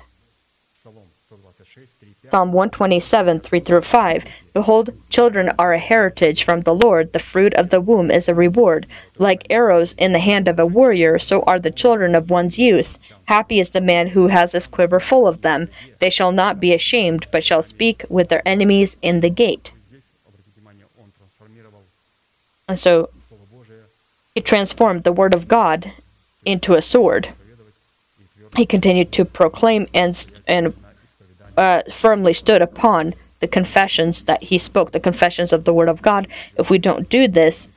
Psalm 127:3-5. Behold, children are a heritage from the Lord, the fruit of the womb is a reward. Like arrows in the hand of a warrior, so are the children of one's youth. Happy is the man who has his quiver full of them. They shall not be ashamed, but shall speak with their enemies in the gate. And so he transformed the word of God into a sword. He continued to proclaim and firmly stood upon the confessions that he spoke, the confessions of the Word of God. If we don't do this,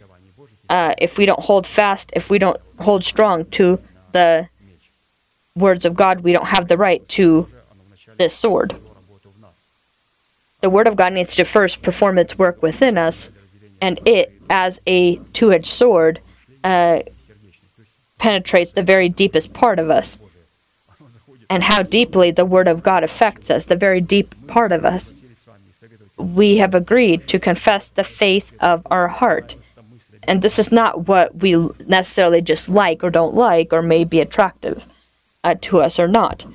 if we don't hold fast, if we don't hold strong to the words of God, we don't have the right to this sword. The Word of God needs to first perform its work within us, and it, as a two-edged sword, penetrates the very deepest part of us, and how deeply the Word of God affects us, the very deep part of us. We have agreed to confess the faith of our heart, and this is not what we necessarily just like or don't like, or may be attractive to us or not.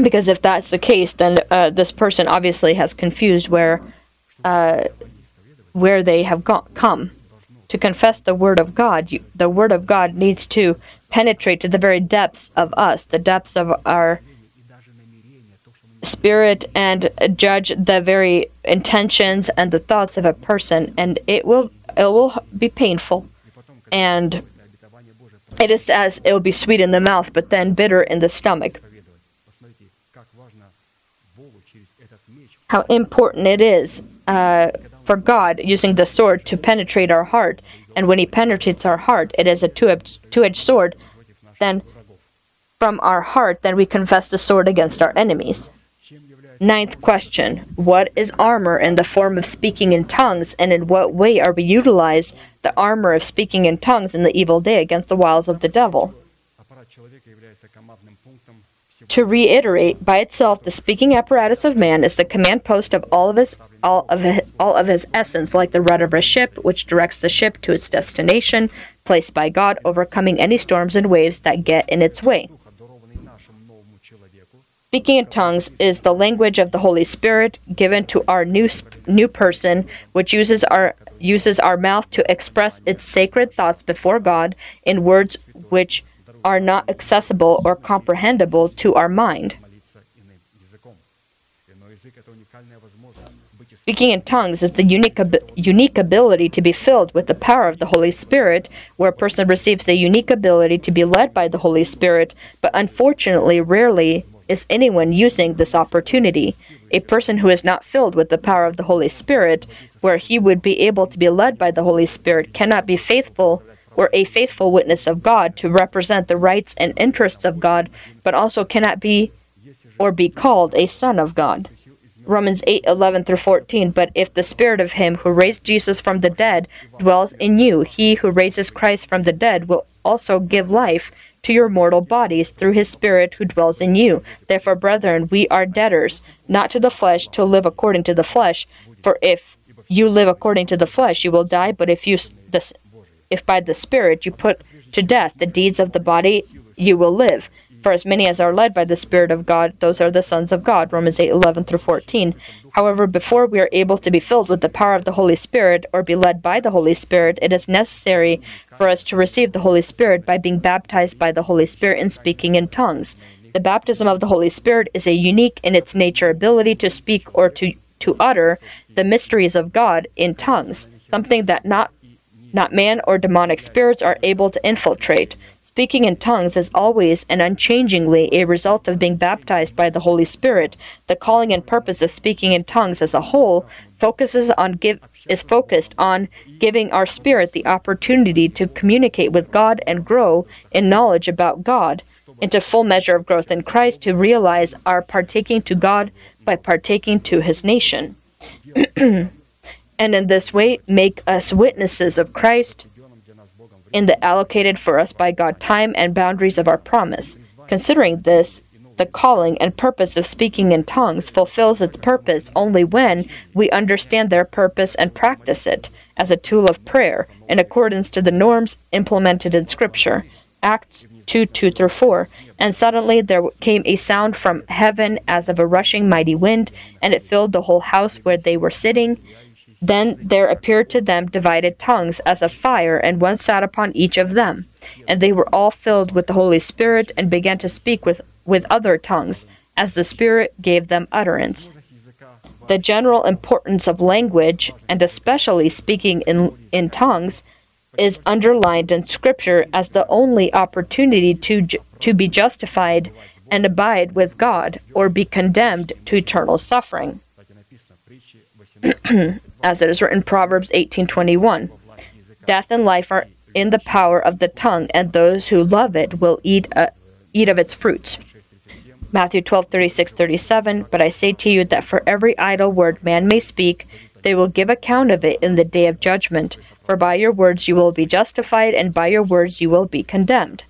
Because if that's the case, then this person obviously has confused where they have come. To confess the Word of God, the Word of God needs to penetrate to the very depths of us, the depths of our spirit, and judge the very intentions and the thoughts of a person, and it will be painful, and it is as it will be sweet in the mouth, but then bitter in the stomach. How important it is for God using the sword to penetrate our heart. And when He penetrates our heart, it is a two-edged sword. Then from our heart, then we confess the sword against our enemies. 9th question. What is armor in the form of speaking in tongues, and in what way are we utilize the armor of speaking in tongues in the evil day against the wiles of the devil? To reiterate, by itself, the speaking apparatus of man is the command post of all of his essence, like the rudder of a ship, which directs the ship to its destination, placed by God, overcoming any storms and waves that get in its way. Speaking in tongues is the language of the Holy Spirit given to our new person, which uses our mouth to express its sacred thoughts before God in words which are not accessible or comprehensible to our mind. Speaking in tongues is the unique ability to be filled with the power of the Holy Spirit, where a person receives the unique ability to be led by the Holy Spirit, but unfortunately rarely is anyone using this opportunity. A person who is not filled with the power of the Holy Spirit, where he would be able to be led by the Holy Spirit, cannot be faithful or a faithful witness of God to represent the rights and interests of God, but also cannot be or be called a son of God. Romans 8:11-14. But if the Spirit of Him who raised Jesus from the dead dwells in you, He who raises Christ from the dead will also give life to your mortal bodies through His Spirit who dwells in you. Therefore, brethren, we are debtors, not to the flesh, to live according to the flesh. For if you live according to the flesh, you will die. But if by the Spirit you put to death the deeds of the body, you will live. For as many as are led by the Spirit of God, those are the sons of God. Romans 8:11-14. However, before we are able to be filled with the power of the Holy Spirit or be led by the Holy Spirit, it is necessary for us to receive the Holy Spirit by being baptized by the Holy Spirit and speaking in tongues. The baptism of the Holy Spirit is a unique in its nature ability to speak or to utter the mysteries of God in tongues, something that not man or demonic spirits are able to infiltrate. Speaking in tongues is always and unchangingly a result of being baptized by the Holy Spirit. The calling and purpose of speaking in tongues as a whole is focused on giving our spirit the opportunity to communicate with God and grow in knowledge about God, into full measure of growth in Christ, to realize our partaking to God by partaking to His nation. And in this way make us witnesses of Christ in the allocated for us by God time and boundaries of our promise. Considering this, the calling and purpose of speaking in tongues fulfills its purpose only when we understand their purpose and practice it as a tool of prayer in accordance to the norms implemented in Scripture. Acts 2:2-4. And suddenly there came a sound from heaven as of a rushing mighty wind, and it filled the whole house where they were sitting. Then there appeared to them divided tongues as of fire, and one sat upon each of them. And they were all filled with the Holy Spirit and began to speak with other tongues, as the Spirit gave them utterance. The general importance of language, and especially speaking in tongues, is underlined in Scripture as the only opportunity to be justified and abide with God or be condemned to eternal suffering, as it is written in Proverbs 18:21. Death and life are in the power of the tongue, and those who love it will eat of its fruits. Matthew 12:36-37. But I say to you that for every idle word man may speak, they will give account of it in the day of judgment. For by your words you will be justified, and by your words you will be condemned.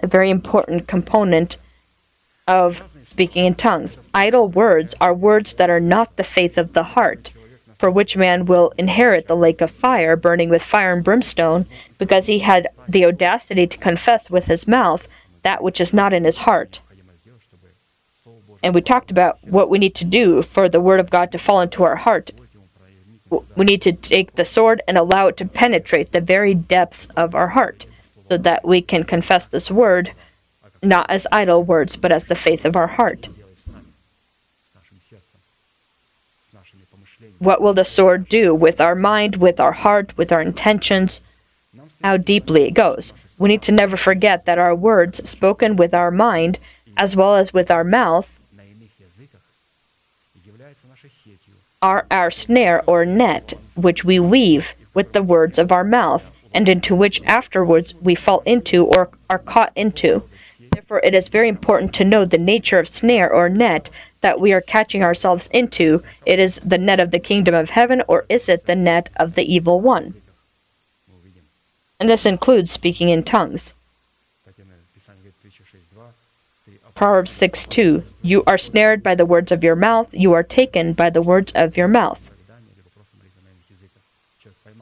A very important component of speaking in tongues. Idle words are words that are not the faith of the heart, for which man will inherit the lake of fire, burning with fire and brimstone, because he had the audacity to confess with his mouth that which is not in his heart. And we talked about what we need to do for the Word of God to fall into our heart. We need to take the sword and allow it to penetrate the very depths of our heart, so that we can confess this Word not as idle words, but as the faith of our heart. What will the sword do with our mind, with our heart, with our intentions? How deeply it goes. We need to never forget that our words spoken with our mind, as well as with our mouth, are our snare or net, which we weave with the words of our mouth, and into which afterwards we fall into or are caught into. Therefore, it is very important to know the nature of snare or net that we are catching ourselves into. It is the net of the kingdom of heaven, or is it the net of the evil one? And this includes speaking in tongues. Proverbs 6:2, you are snared by the words of your mouth, you are taken by the words of your mouth.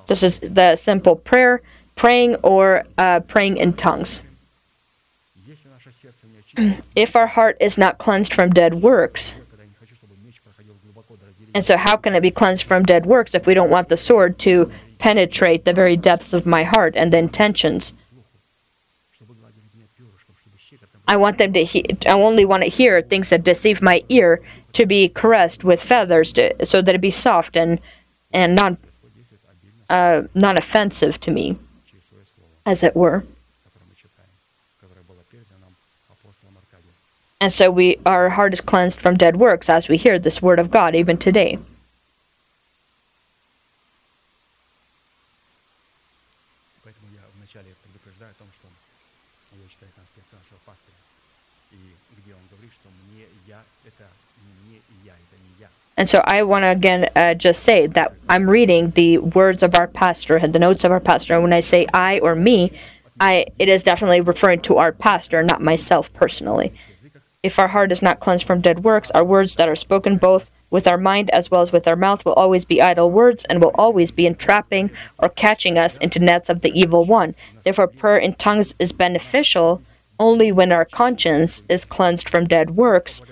This is the simple prayer, praying or praying in tongues. If our heart is not cleansed from dead works, and so how can it be cleansed from dead works if we don't want the sword to penetrate the very depths of my heart and the intentions? I want them to I only want to hear things that deceive my ear, to be caressed with feathers, so that it be soft and non-offensive to me, as it were. And so our heart is cleansed from dead works as we hear this Word of God even today. And so I want to again just say that I'm reading the words of our pastor and the notes of our pastor. And when I say I or me, it is definitely referring to our pastor, not myself personally. If our heart is not cleansed from dead works, our words that are spoken both with our mind as well as with our mouth will always be idle words and will always be entrapping or catching us into nets of the evil one. Therefore, prayer in tongues is beneficial only when our conscience is cleansed from dead works,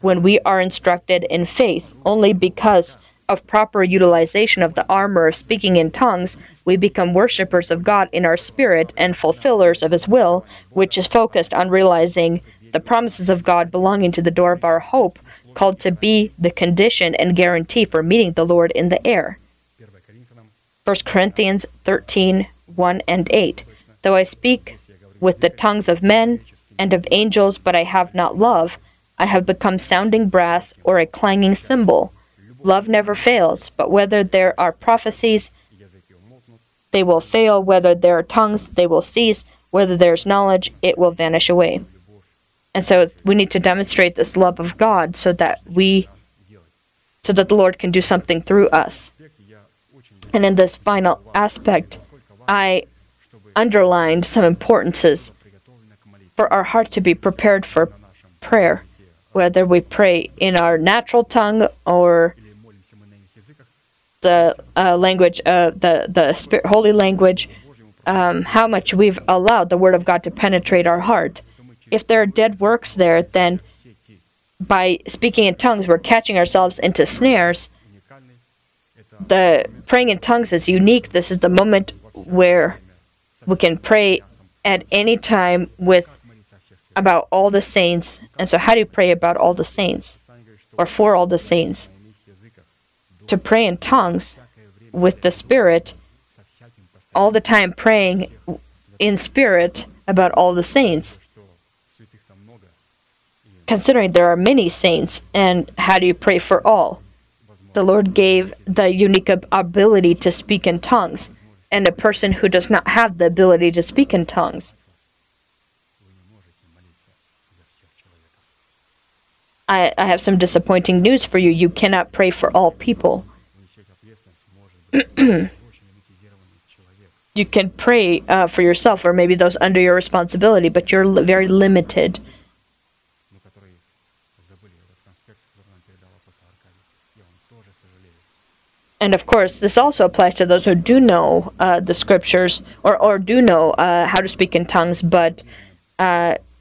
when we are instructed in faith. Only because of proper utilization of the armor of speaking in tongues, we become worshipers of God in our spirit and fulfillers of His will, which is focused on realizing the promises of God belonging to the door of our hope, called to be the condition and guarantee for meeting the Lord in the air. 1 Corinthians 13, 1 and 8. Though I speak with the tongues of men and of angels, but I have not love, I have become sounding brass or a clanging cymbal. Love never fails, but whether there are prophecies, they will fail. Whether there are tongues, they will cease. Whether there is knowledge, it will vanish away. And so we need to demonstrate this love of God so that the Lord can do something through us. And in this final aspect, I underlined some importances for our heart to be prepared for prayer, whether we pray in our natural tongue or the language, holy language, how much we've allowed the Word of God to penetrate our heart. If there are dead works there, then by speaking in tongues, we're catching ourselves into snares. The praying in tongues is unique. This is the moment where we can pray at any time about all the saints. And so how do you pray about all the saints, or for all the saints? To pray in tongues with the Spirit all the time praying in spirit about all the saints, considering there are many saints, and how do you pray for all? The Lord gave the unique ability to speak in tongues, and a person who does not have the ability to speak in tongues, I have some disappointing news for you. You cannot pray for all people. You can pray for yourself or maybe those under your responsibility, but you're very limited. And of course, this also applies to those who do know the scriptures or do know how to speak in tongues, but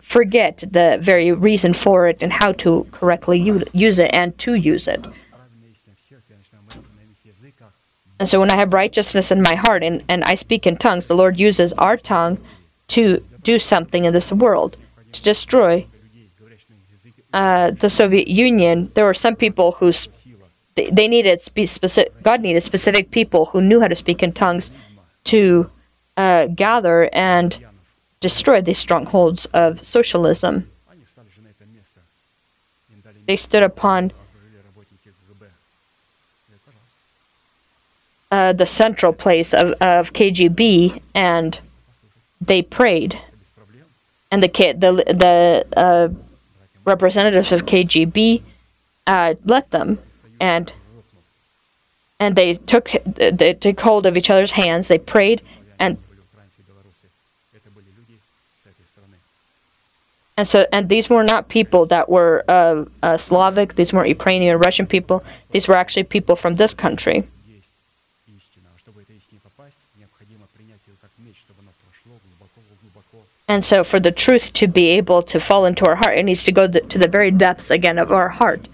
forget the very reason for it and how to correctly use it and to use it. And so when I have righteousness in my heart and I speak in tongues, the Lord uses our tongue to do something in this world, to destroy the Soviet Union. There were some people who they needed specific. God needed specific people who knew how to speak in tongues to gather and destroy these strongholds of socialism. They stood upon the central place of KGB, and they prayed. And the representatives of KGB let them, and they took hold of each other's hands. They prayed, and these were not people that were Slavic. These weren't Ukrainian or Russian people. These were actually people from this country. And so for the truth to be able to fall into our heart, it needs to go to the very depths again of our heart.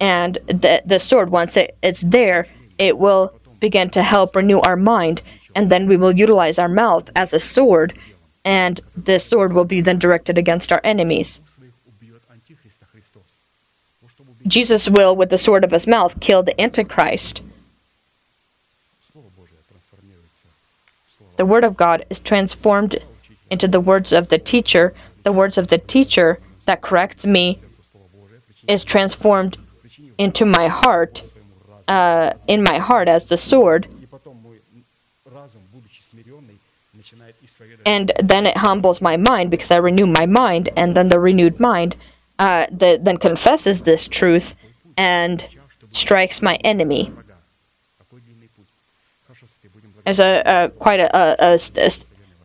And the sword, once it's there, it will begin to help renew our mind. And then we will utilize our mouth as a sword. And the sword will be then directed against our enemies. Jesus will, with the sword of his mouth, kill the Antichrist. The word of God is transformed into the words of the teacher. The words of the teacher that corrects me is transformed into my heart, in my heart as the sword. And then it humbles my mind because I renew my mind, and then the renewed mind then confesses this truth and strikes my enemy. There's quite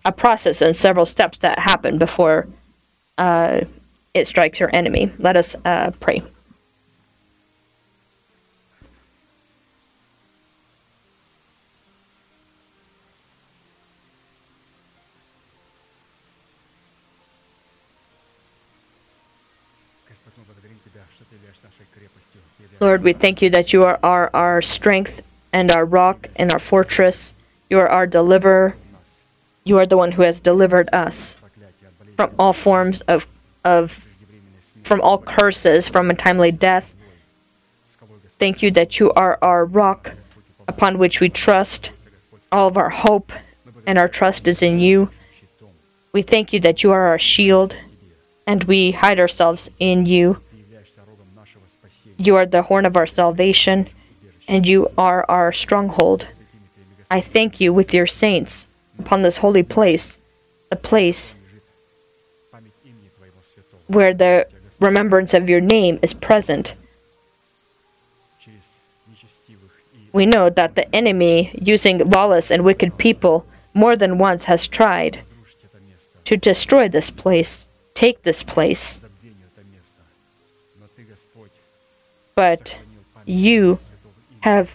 a process and several steps that happen before it strikes your enemy. Let us pray. Lord, we thank you that you are our strength and our rock and our fortress. You are our deliverer. You are the one who has delivered us from all forms from all curses, from untimely death. Thank you that you are our rock upon which we trust. All of our hope and our trust is in you. We thank you that you are our shield, and we hide ourselves in you. You are the horn of our salvation, and you are our stronghold. I thank you with your saints upon this holy place, the place where the remembrance of your name is present. We know that the enemy, using lawless and wicked people, more than once has tried to destroy this place, take this place. But you have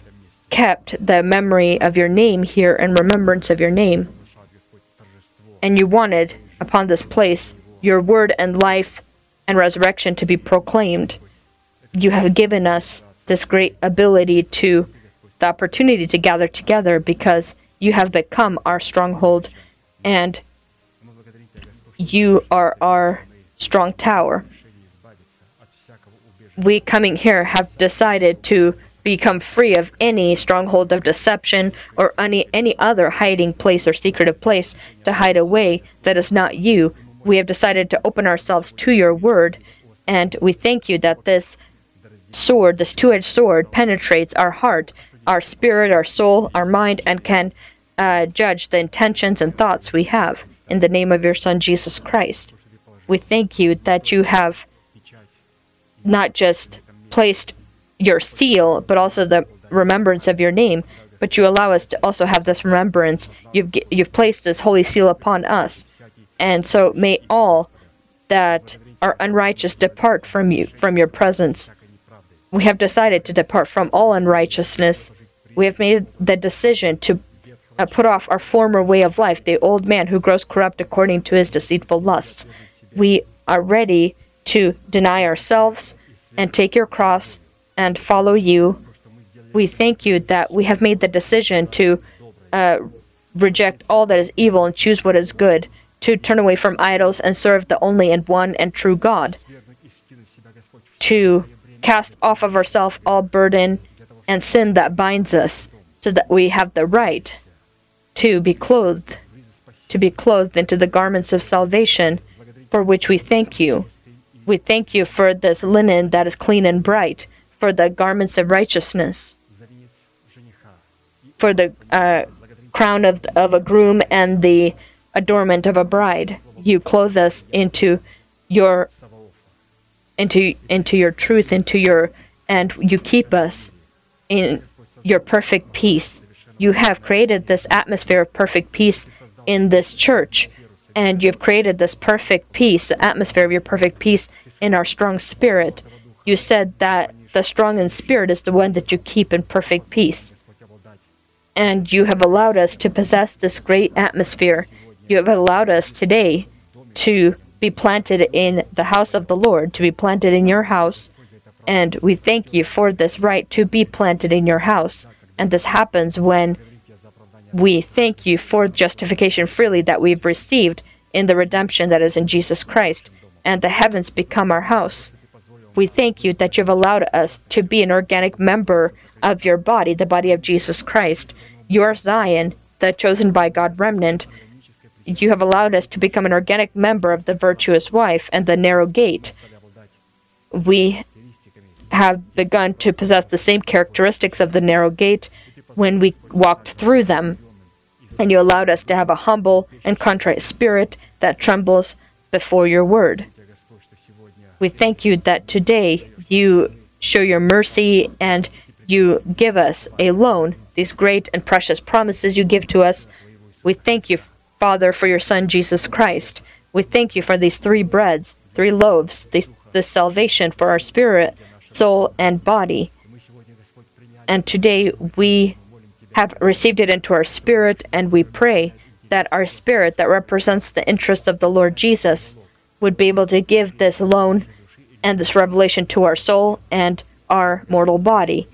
kept the memory of your name here and remembrance of your name. And you wanted upon this place your word and life and resurrection to be proclaimed. You have given us this great ability the opportunity to gather together because you have become our stronghold and you are our strong tower. We coming here have decided to become free of any stronghold of deception or any other hiding place or secretive place to hide away that is not you. We have decided to open ourselves to your word, and we thank you that this sword, this two-edged sword, penetrates our heart, our spirit, our soul, our mind, and can judge the intentions and thoughts we have. In the name of your Son, Jesus Christ, we thank you that you have not just placed your seal, but also the remembrance of your name, but you allow us to also have this remembrance. You've placed this holy seal upon us, and so may all that are unrighteous depart from you, from your presence. We have decided to depart from all unrighteousness. We have made the decision to put off our former way of life, the old man who grows corrupt according to his deceitful lusts. We are ready to deny ourselves and take your cross and follow you. We thank you that we have made the decision to reject all that is evil and choose what is good, to turn away from idols and serve the only and one and true God, to cast off of ourselves all burden and sin that binds us, so that we have the right to be clothed into the garments of salvation, for which we thank you. We thank you for this linen that is clean and bright, for the garments of righteousness, for the crown of a groom and the adornment of a bride. You clothe us into your truth, and you keep us in your perfect peace. You have created this atmosphere of perfect peace in this church, and you've created this perfect peace, the atmosphere of your perfect peace in our strong spirit. You said that the strong in spirit is the one that you keep in perfect peace, and you have allowed us to possess this great atmosphere. You have allowed us today to be planted in the house of the Lord, to be planted in your house, and we thank you for this right to be planted in your house. And this happens when we thank you for justification freely that we've received in the redemption that is in Jesus Christ, and the heavens become our house. We thank you that you've allowed us to be an organic member of your body, the body of Jesus Christ, your Zion, the chosen by God remnant. You have allowed us to become an organic member of the virtuous wife and the narrow gate. We have begun to possess the same characteristics of the narrow gate when we walked through them. And you allowed us to have a humble and contrite spirit that trembles before your word. We thank you that today you show your mercy and you give us a loan, these great and precious promises you give to us. We thank you, Father, for your Son, Jesus Christ. We thank you for these three breads, three loaves, the salvation for our spirit, soul, and body. And today we have received it into our spirit, and we pray that our spirit that represents the interest of the Lord Jesus would be able to give this loan and this revelation to our soul and our mortal body.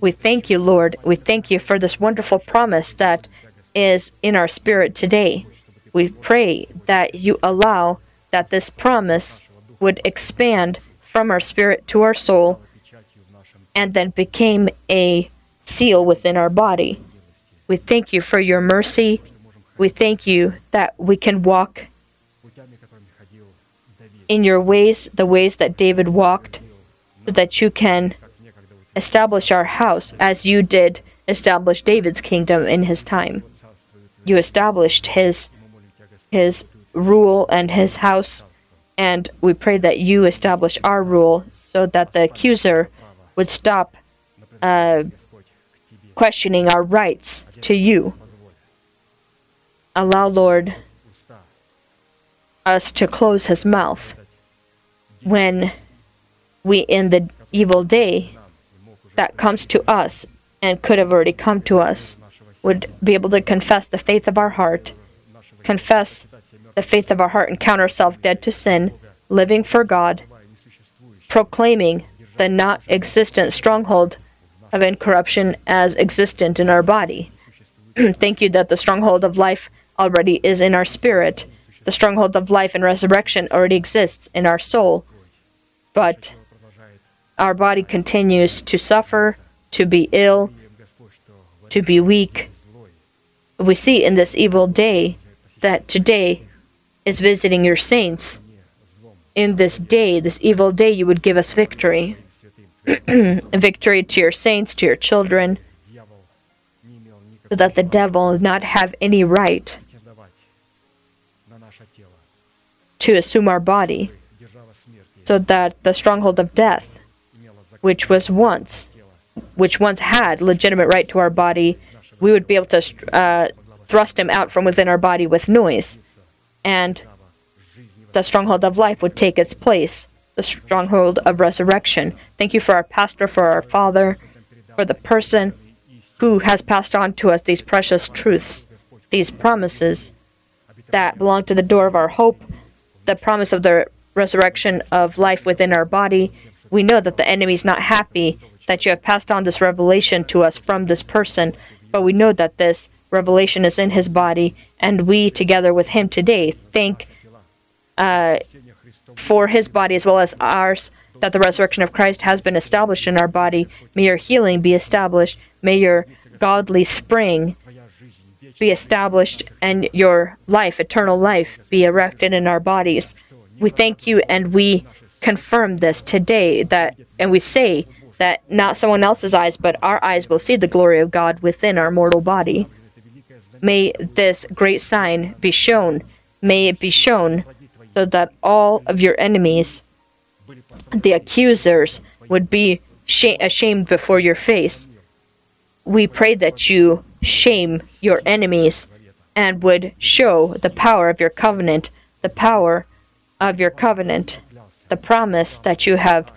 We thank you, Lord. We thank you for this wonderful promise that is in our spirit today. We pray that you allow that this promise would expand from our spirit to our soul, and then became a seal within our body. We thank you for your mercy. We thank you that we can walk in your ways, the ways that David walked, so that you can establish our house as you did establish David's kingdom in his time. You established his rule and his house, and we pray that you establish our rule so that the accuser would stop questioning our rights to you. Allow, Lord, us to close his mouth when we in the evil day that comes to us and could have already come to us would be able to confess the faith of our heart, and count ourselves dead to sin, living for God, proclaiming the not-existent stronghold of incorruption as existent in our body. Thank you that the stronghold of life already is in our spirit. The stronghold of life and resurrection already exists in our soul. But our body continues to suffer to be ill, to be weak. We see in this evil day that today is visiting your saints. In this day, this evil day, you would give us victory. Victory to your saints, to your children, so that the devil does not have any right to assume our body, so that the stronghold of death, which once had legitimate right to our body, we would be able to thrust him out from within our body with noise, and the stronghold of life would take its place, the stronghold of resurrection. Thank you for our pastor, for our father, for the person who has passed on to us these precious truths, these promises that belong to the door of our hope, the promise of the resurrection of life within our body. We know that the enemy is not happy that you have passed on this revelation to us from this person, but we know that this revelation is in his body, and we, together with him today, thank for his body as well as ours, that the resurrection of Christ has been established in our body. May your healing be established. May your godly spring be established, and your life, eternal life, be erected in our bodies. We thank you, and we confirm this today, that, and we say that not someone else's eyes, but our eyes will see the glory of God within our mortal body. May this great sign be shown. May it be shown so that all of your enemies, the accusers, would be ashamed before your face. We pray that you shame your enemies and would show the power of your covenant, the promise that you have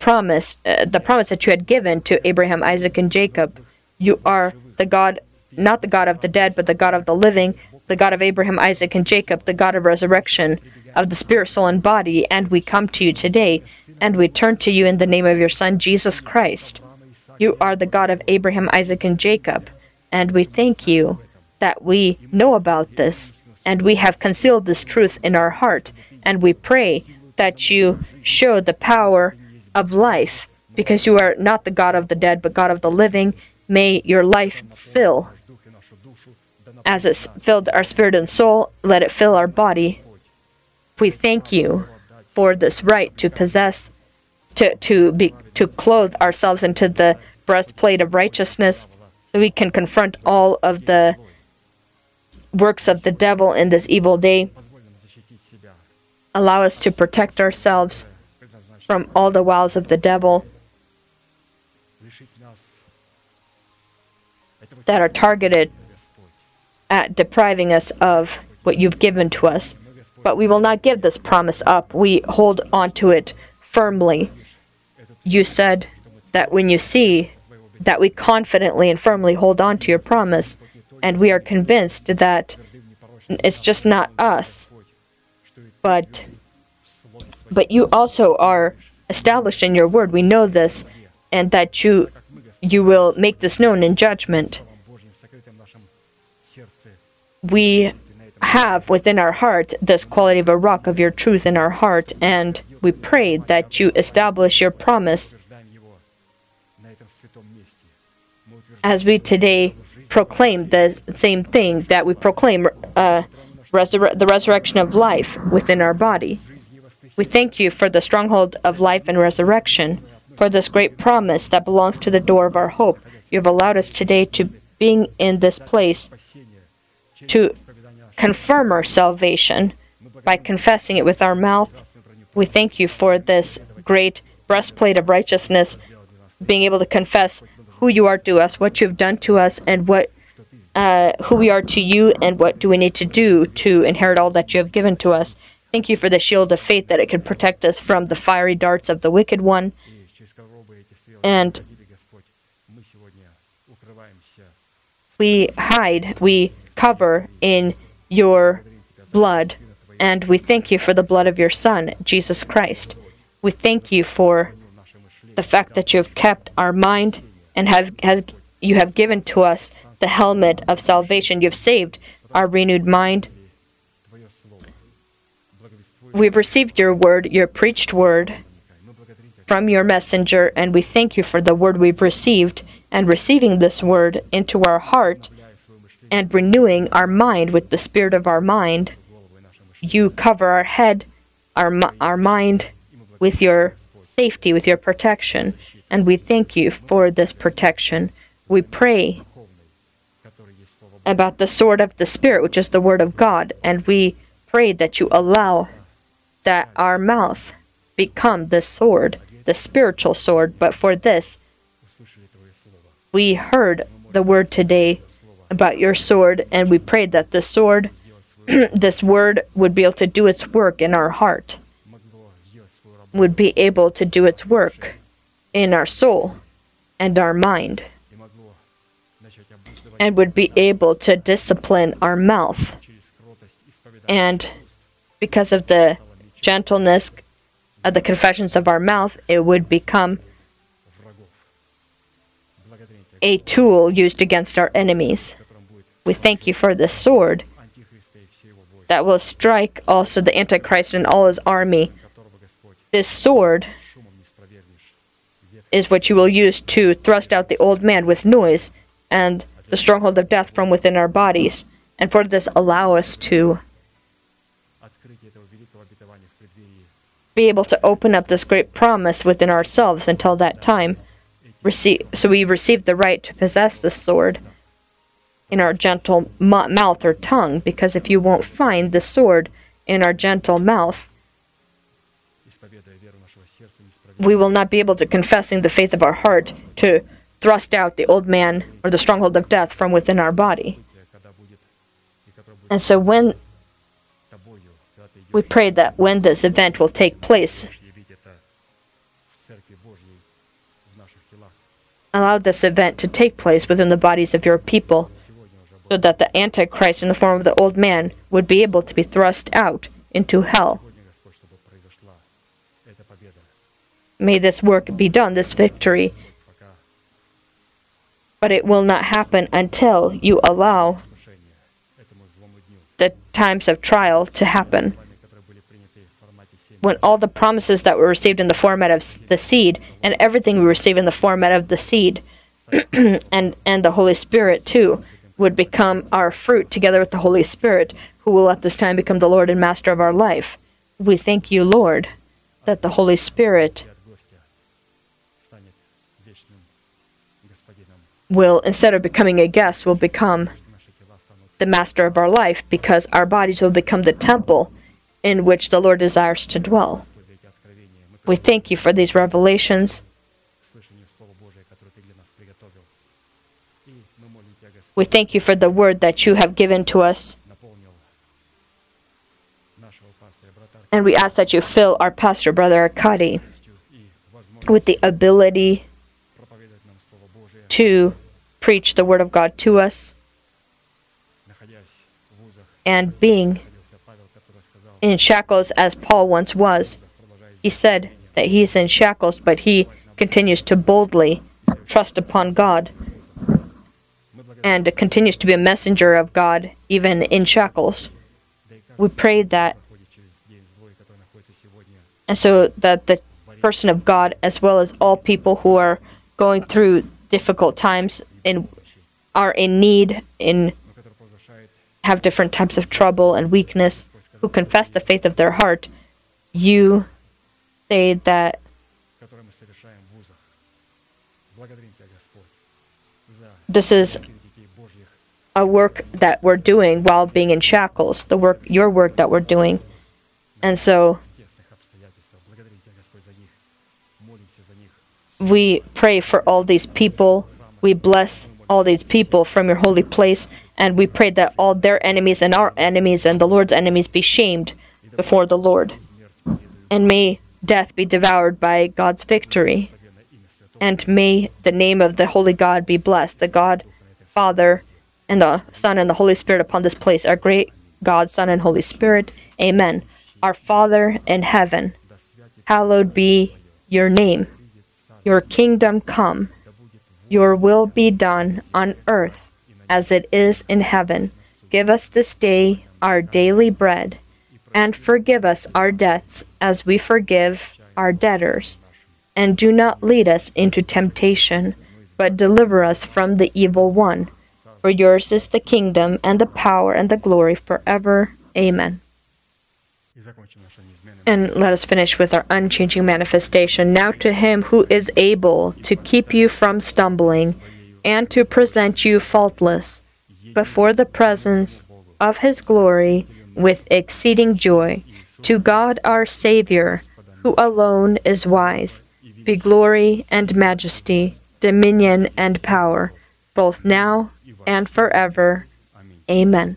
promised, the promise that you had given to Abraham, Isaac, and Jacob. You are the God, not the God of the dead, but the God of the living, the God of Abraham, Isaac, and Jacob, the God of resurrection, of the spirit, soul, and body. And we come to you today, and we turn to you in the name of your Son, Jesus Christ. You are the God of Abraham, Isaac, and Jacob, and we thank you that we know about this, and we have concealed this truth in our heart, and we pray that you show the power of life, because you are not the God of the dead, but God of the living. May your life fill, as it filled our spirit and soul, let it fill our body. We thank you for this right to possess, to clothe ourselves into the breastplate of righteousness, so we can confront all of the works of the devil in this evil day. Allow us to protect ourselves from all the wiles of the devil that are targeted at depriving us of what you've given to us. But we will not give this promise up. We hold on to it firmly. You said that when you see that we confidently and firmly hold on to your promise, and we are convinced that it's just not us, but you also are established in your word. We know this, and that you will make this known in judgment. We have within our heart this quality of a rock of your truth in our heart, and we pray that you establish your promise as we today proclaim the same thing, that we proclaim the resurrection of life within our body. We thank you for the stronghold of life and resurrection, for this great promise that belongs to the door of our hope. You have allowed us today to being in this place to confirm our salvation by confessing it with our mouth. We thank you for this great breastplate of righteousness, being able to confess who you are to us, what you've done to us, and what who we are to you, and what do we need to do to inherit all that you have given to us. Thank you for the shield of faith, that it can protect us from the fiery darts of the wicked one. And we hide, we cover in your blood, and we thank you for the blood of your Son, Jesus Christ. We thank you for the fact that you have kept our mind, and you have given to us the helmet of salvation. You have saved our renewed mind. We've received your word, your preached word, from your messenger, and we thank you for the word we've received, and receiving this word into our heart and renewing our mind with the spirit of our mind. You cover our head, our mind, with your safety, with your protection. And we thank you for this protection. We pray about the sword of the Spirit, which is the word of God. And we pray that you allow that our mouth become the sword, the spiritual sword. But for this, we heard the word today about your sword, and we prayed that the sword, this word, would be able to do its work in our heart, would be able to do its work in our soul and our mind, and would be able to discipline our mouth. And because of the gentleness of the confessions of our mouth, it would become a tool used against our enemies. We thank you for this sword that will strike also the Antichrist and all his army. This sword is what you will use to thrust out the old man with noise and the stronghold of death from within our bodies. And for this, allow us to be able to open up this great promise within ourselves until that time. So we receive the right to possess this sword in our gentle mouth or tongue, because if you won't find the sword in our gentle mouth, we will not be able to, confessing the faith of our heart, to thrust out the old man or the stronghold of death from within our body. And so when we pray that when this event will take place, allow this event to take place within the bodies of your people, so that the Antichrist in the form of the old man would be able to be thrust out into hell. May this work be done, this victory. But it will not happen until you allow the times of trial to happen. When all the promises that were received in the format of the seed, and everything we receive in the format of the seed, and the Holy Spirit too, would become our fruit together with the Holy Spirit, who will at this time become the Lord and Master of our life. We thank you, Lord, that the Holy Spirit will, instead of becoming a guest, will become the master of our life, because our bodies will become the temple in which the Lord desires to dwell. We thank you for these revelations. We thank you for the word that you have given to us. And we ask that you fill our pastor, Brother Arkady, with the ability to preach the word of God to us. And being in shackles as Paul once was, he said that he is in shackles, but he continues to boldly trust upon God and continues to be a messenger of God even in shackles. We pray that, and so that the person of God, as well as all people who are going through difficult times and are in need, have different types of trouble and weakness, who confess the faith of their heart, you say that this is a work that we're doing while being in shackles, your work that we're doing. And so we pray for all these people. We bless all these people from your holy place. And we pray that all their enemies and our enemies and the Lord's enemies be shamed before the Lord. And may death be devoured by God's victory. And may the name of the Holy God be blessed, the God, Father, and the Son, and the Holy Spirit upon this place, our great God, Son, and Holy Spirit. Amen. Our Father in heaven, hallowed be your name. Your kingdom come. Your will be done on earth as it is in heaven. Give us this day our daily bread, and forgive us our debts as we forgive our debtors. And do not lead us into temptation, but deliver us from the evil one. For yours is the kingdom and the power and the glory forever. Amen. And let us finish with our unchanging manifestation. Now to him who is able to keep you from stumbling and to present you faultless before the presence of his glory with exceeding joy, to God our Savior, who alone is wise, be glory and majesty, dominion and power, both now and forever. Amen.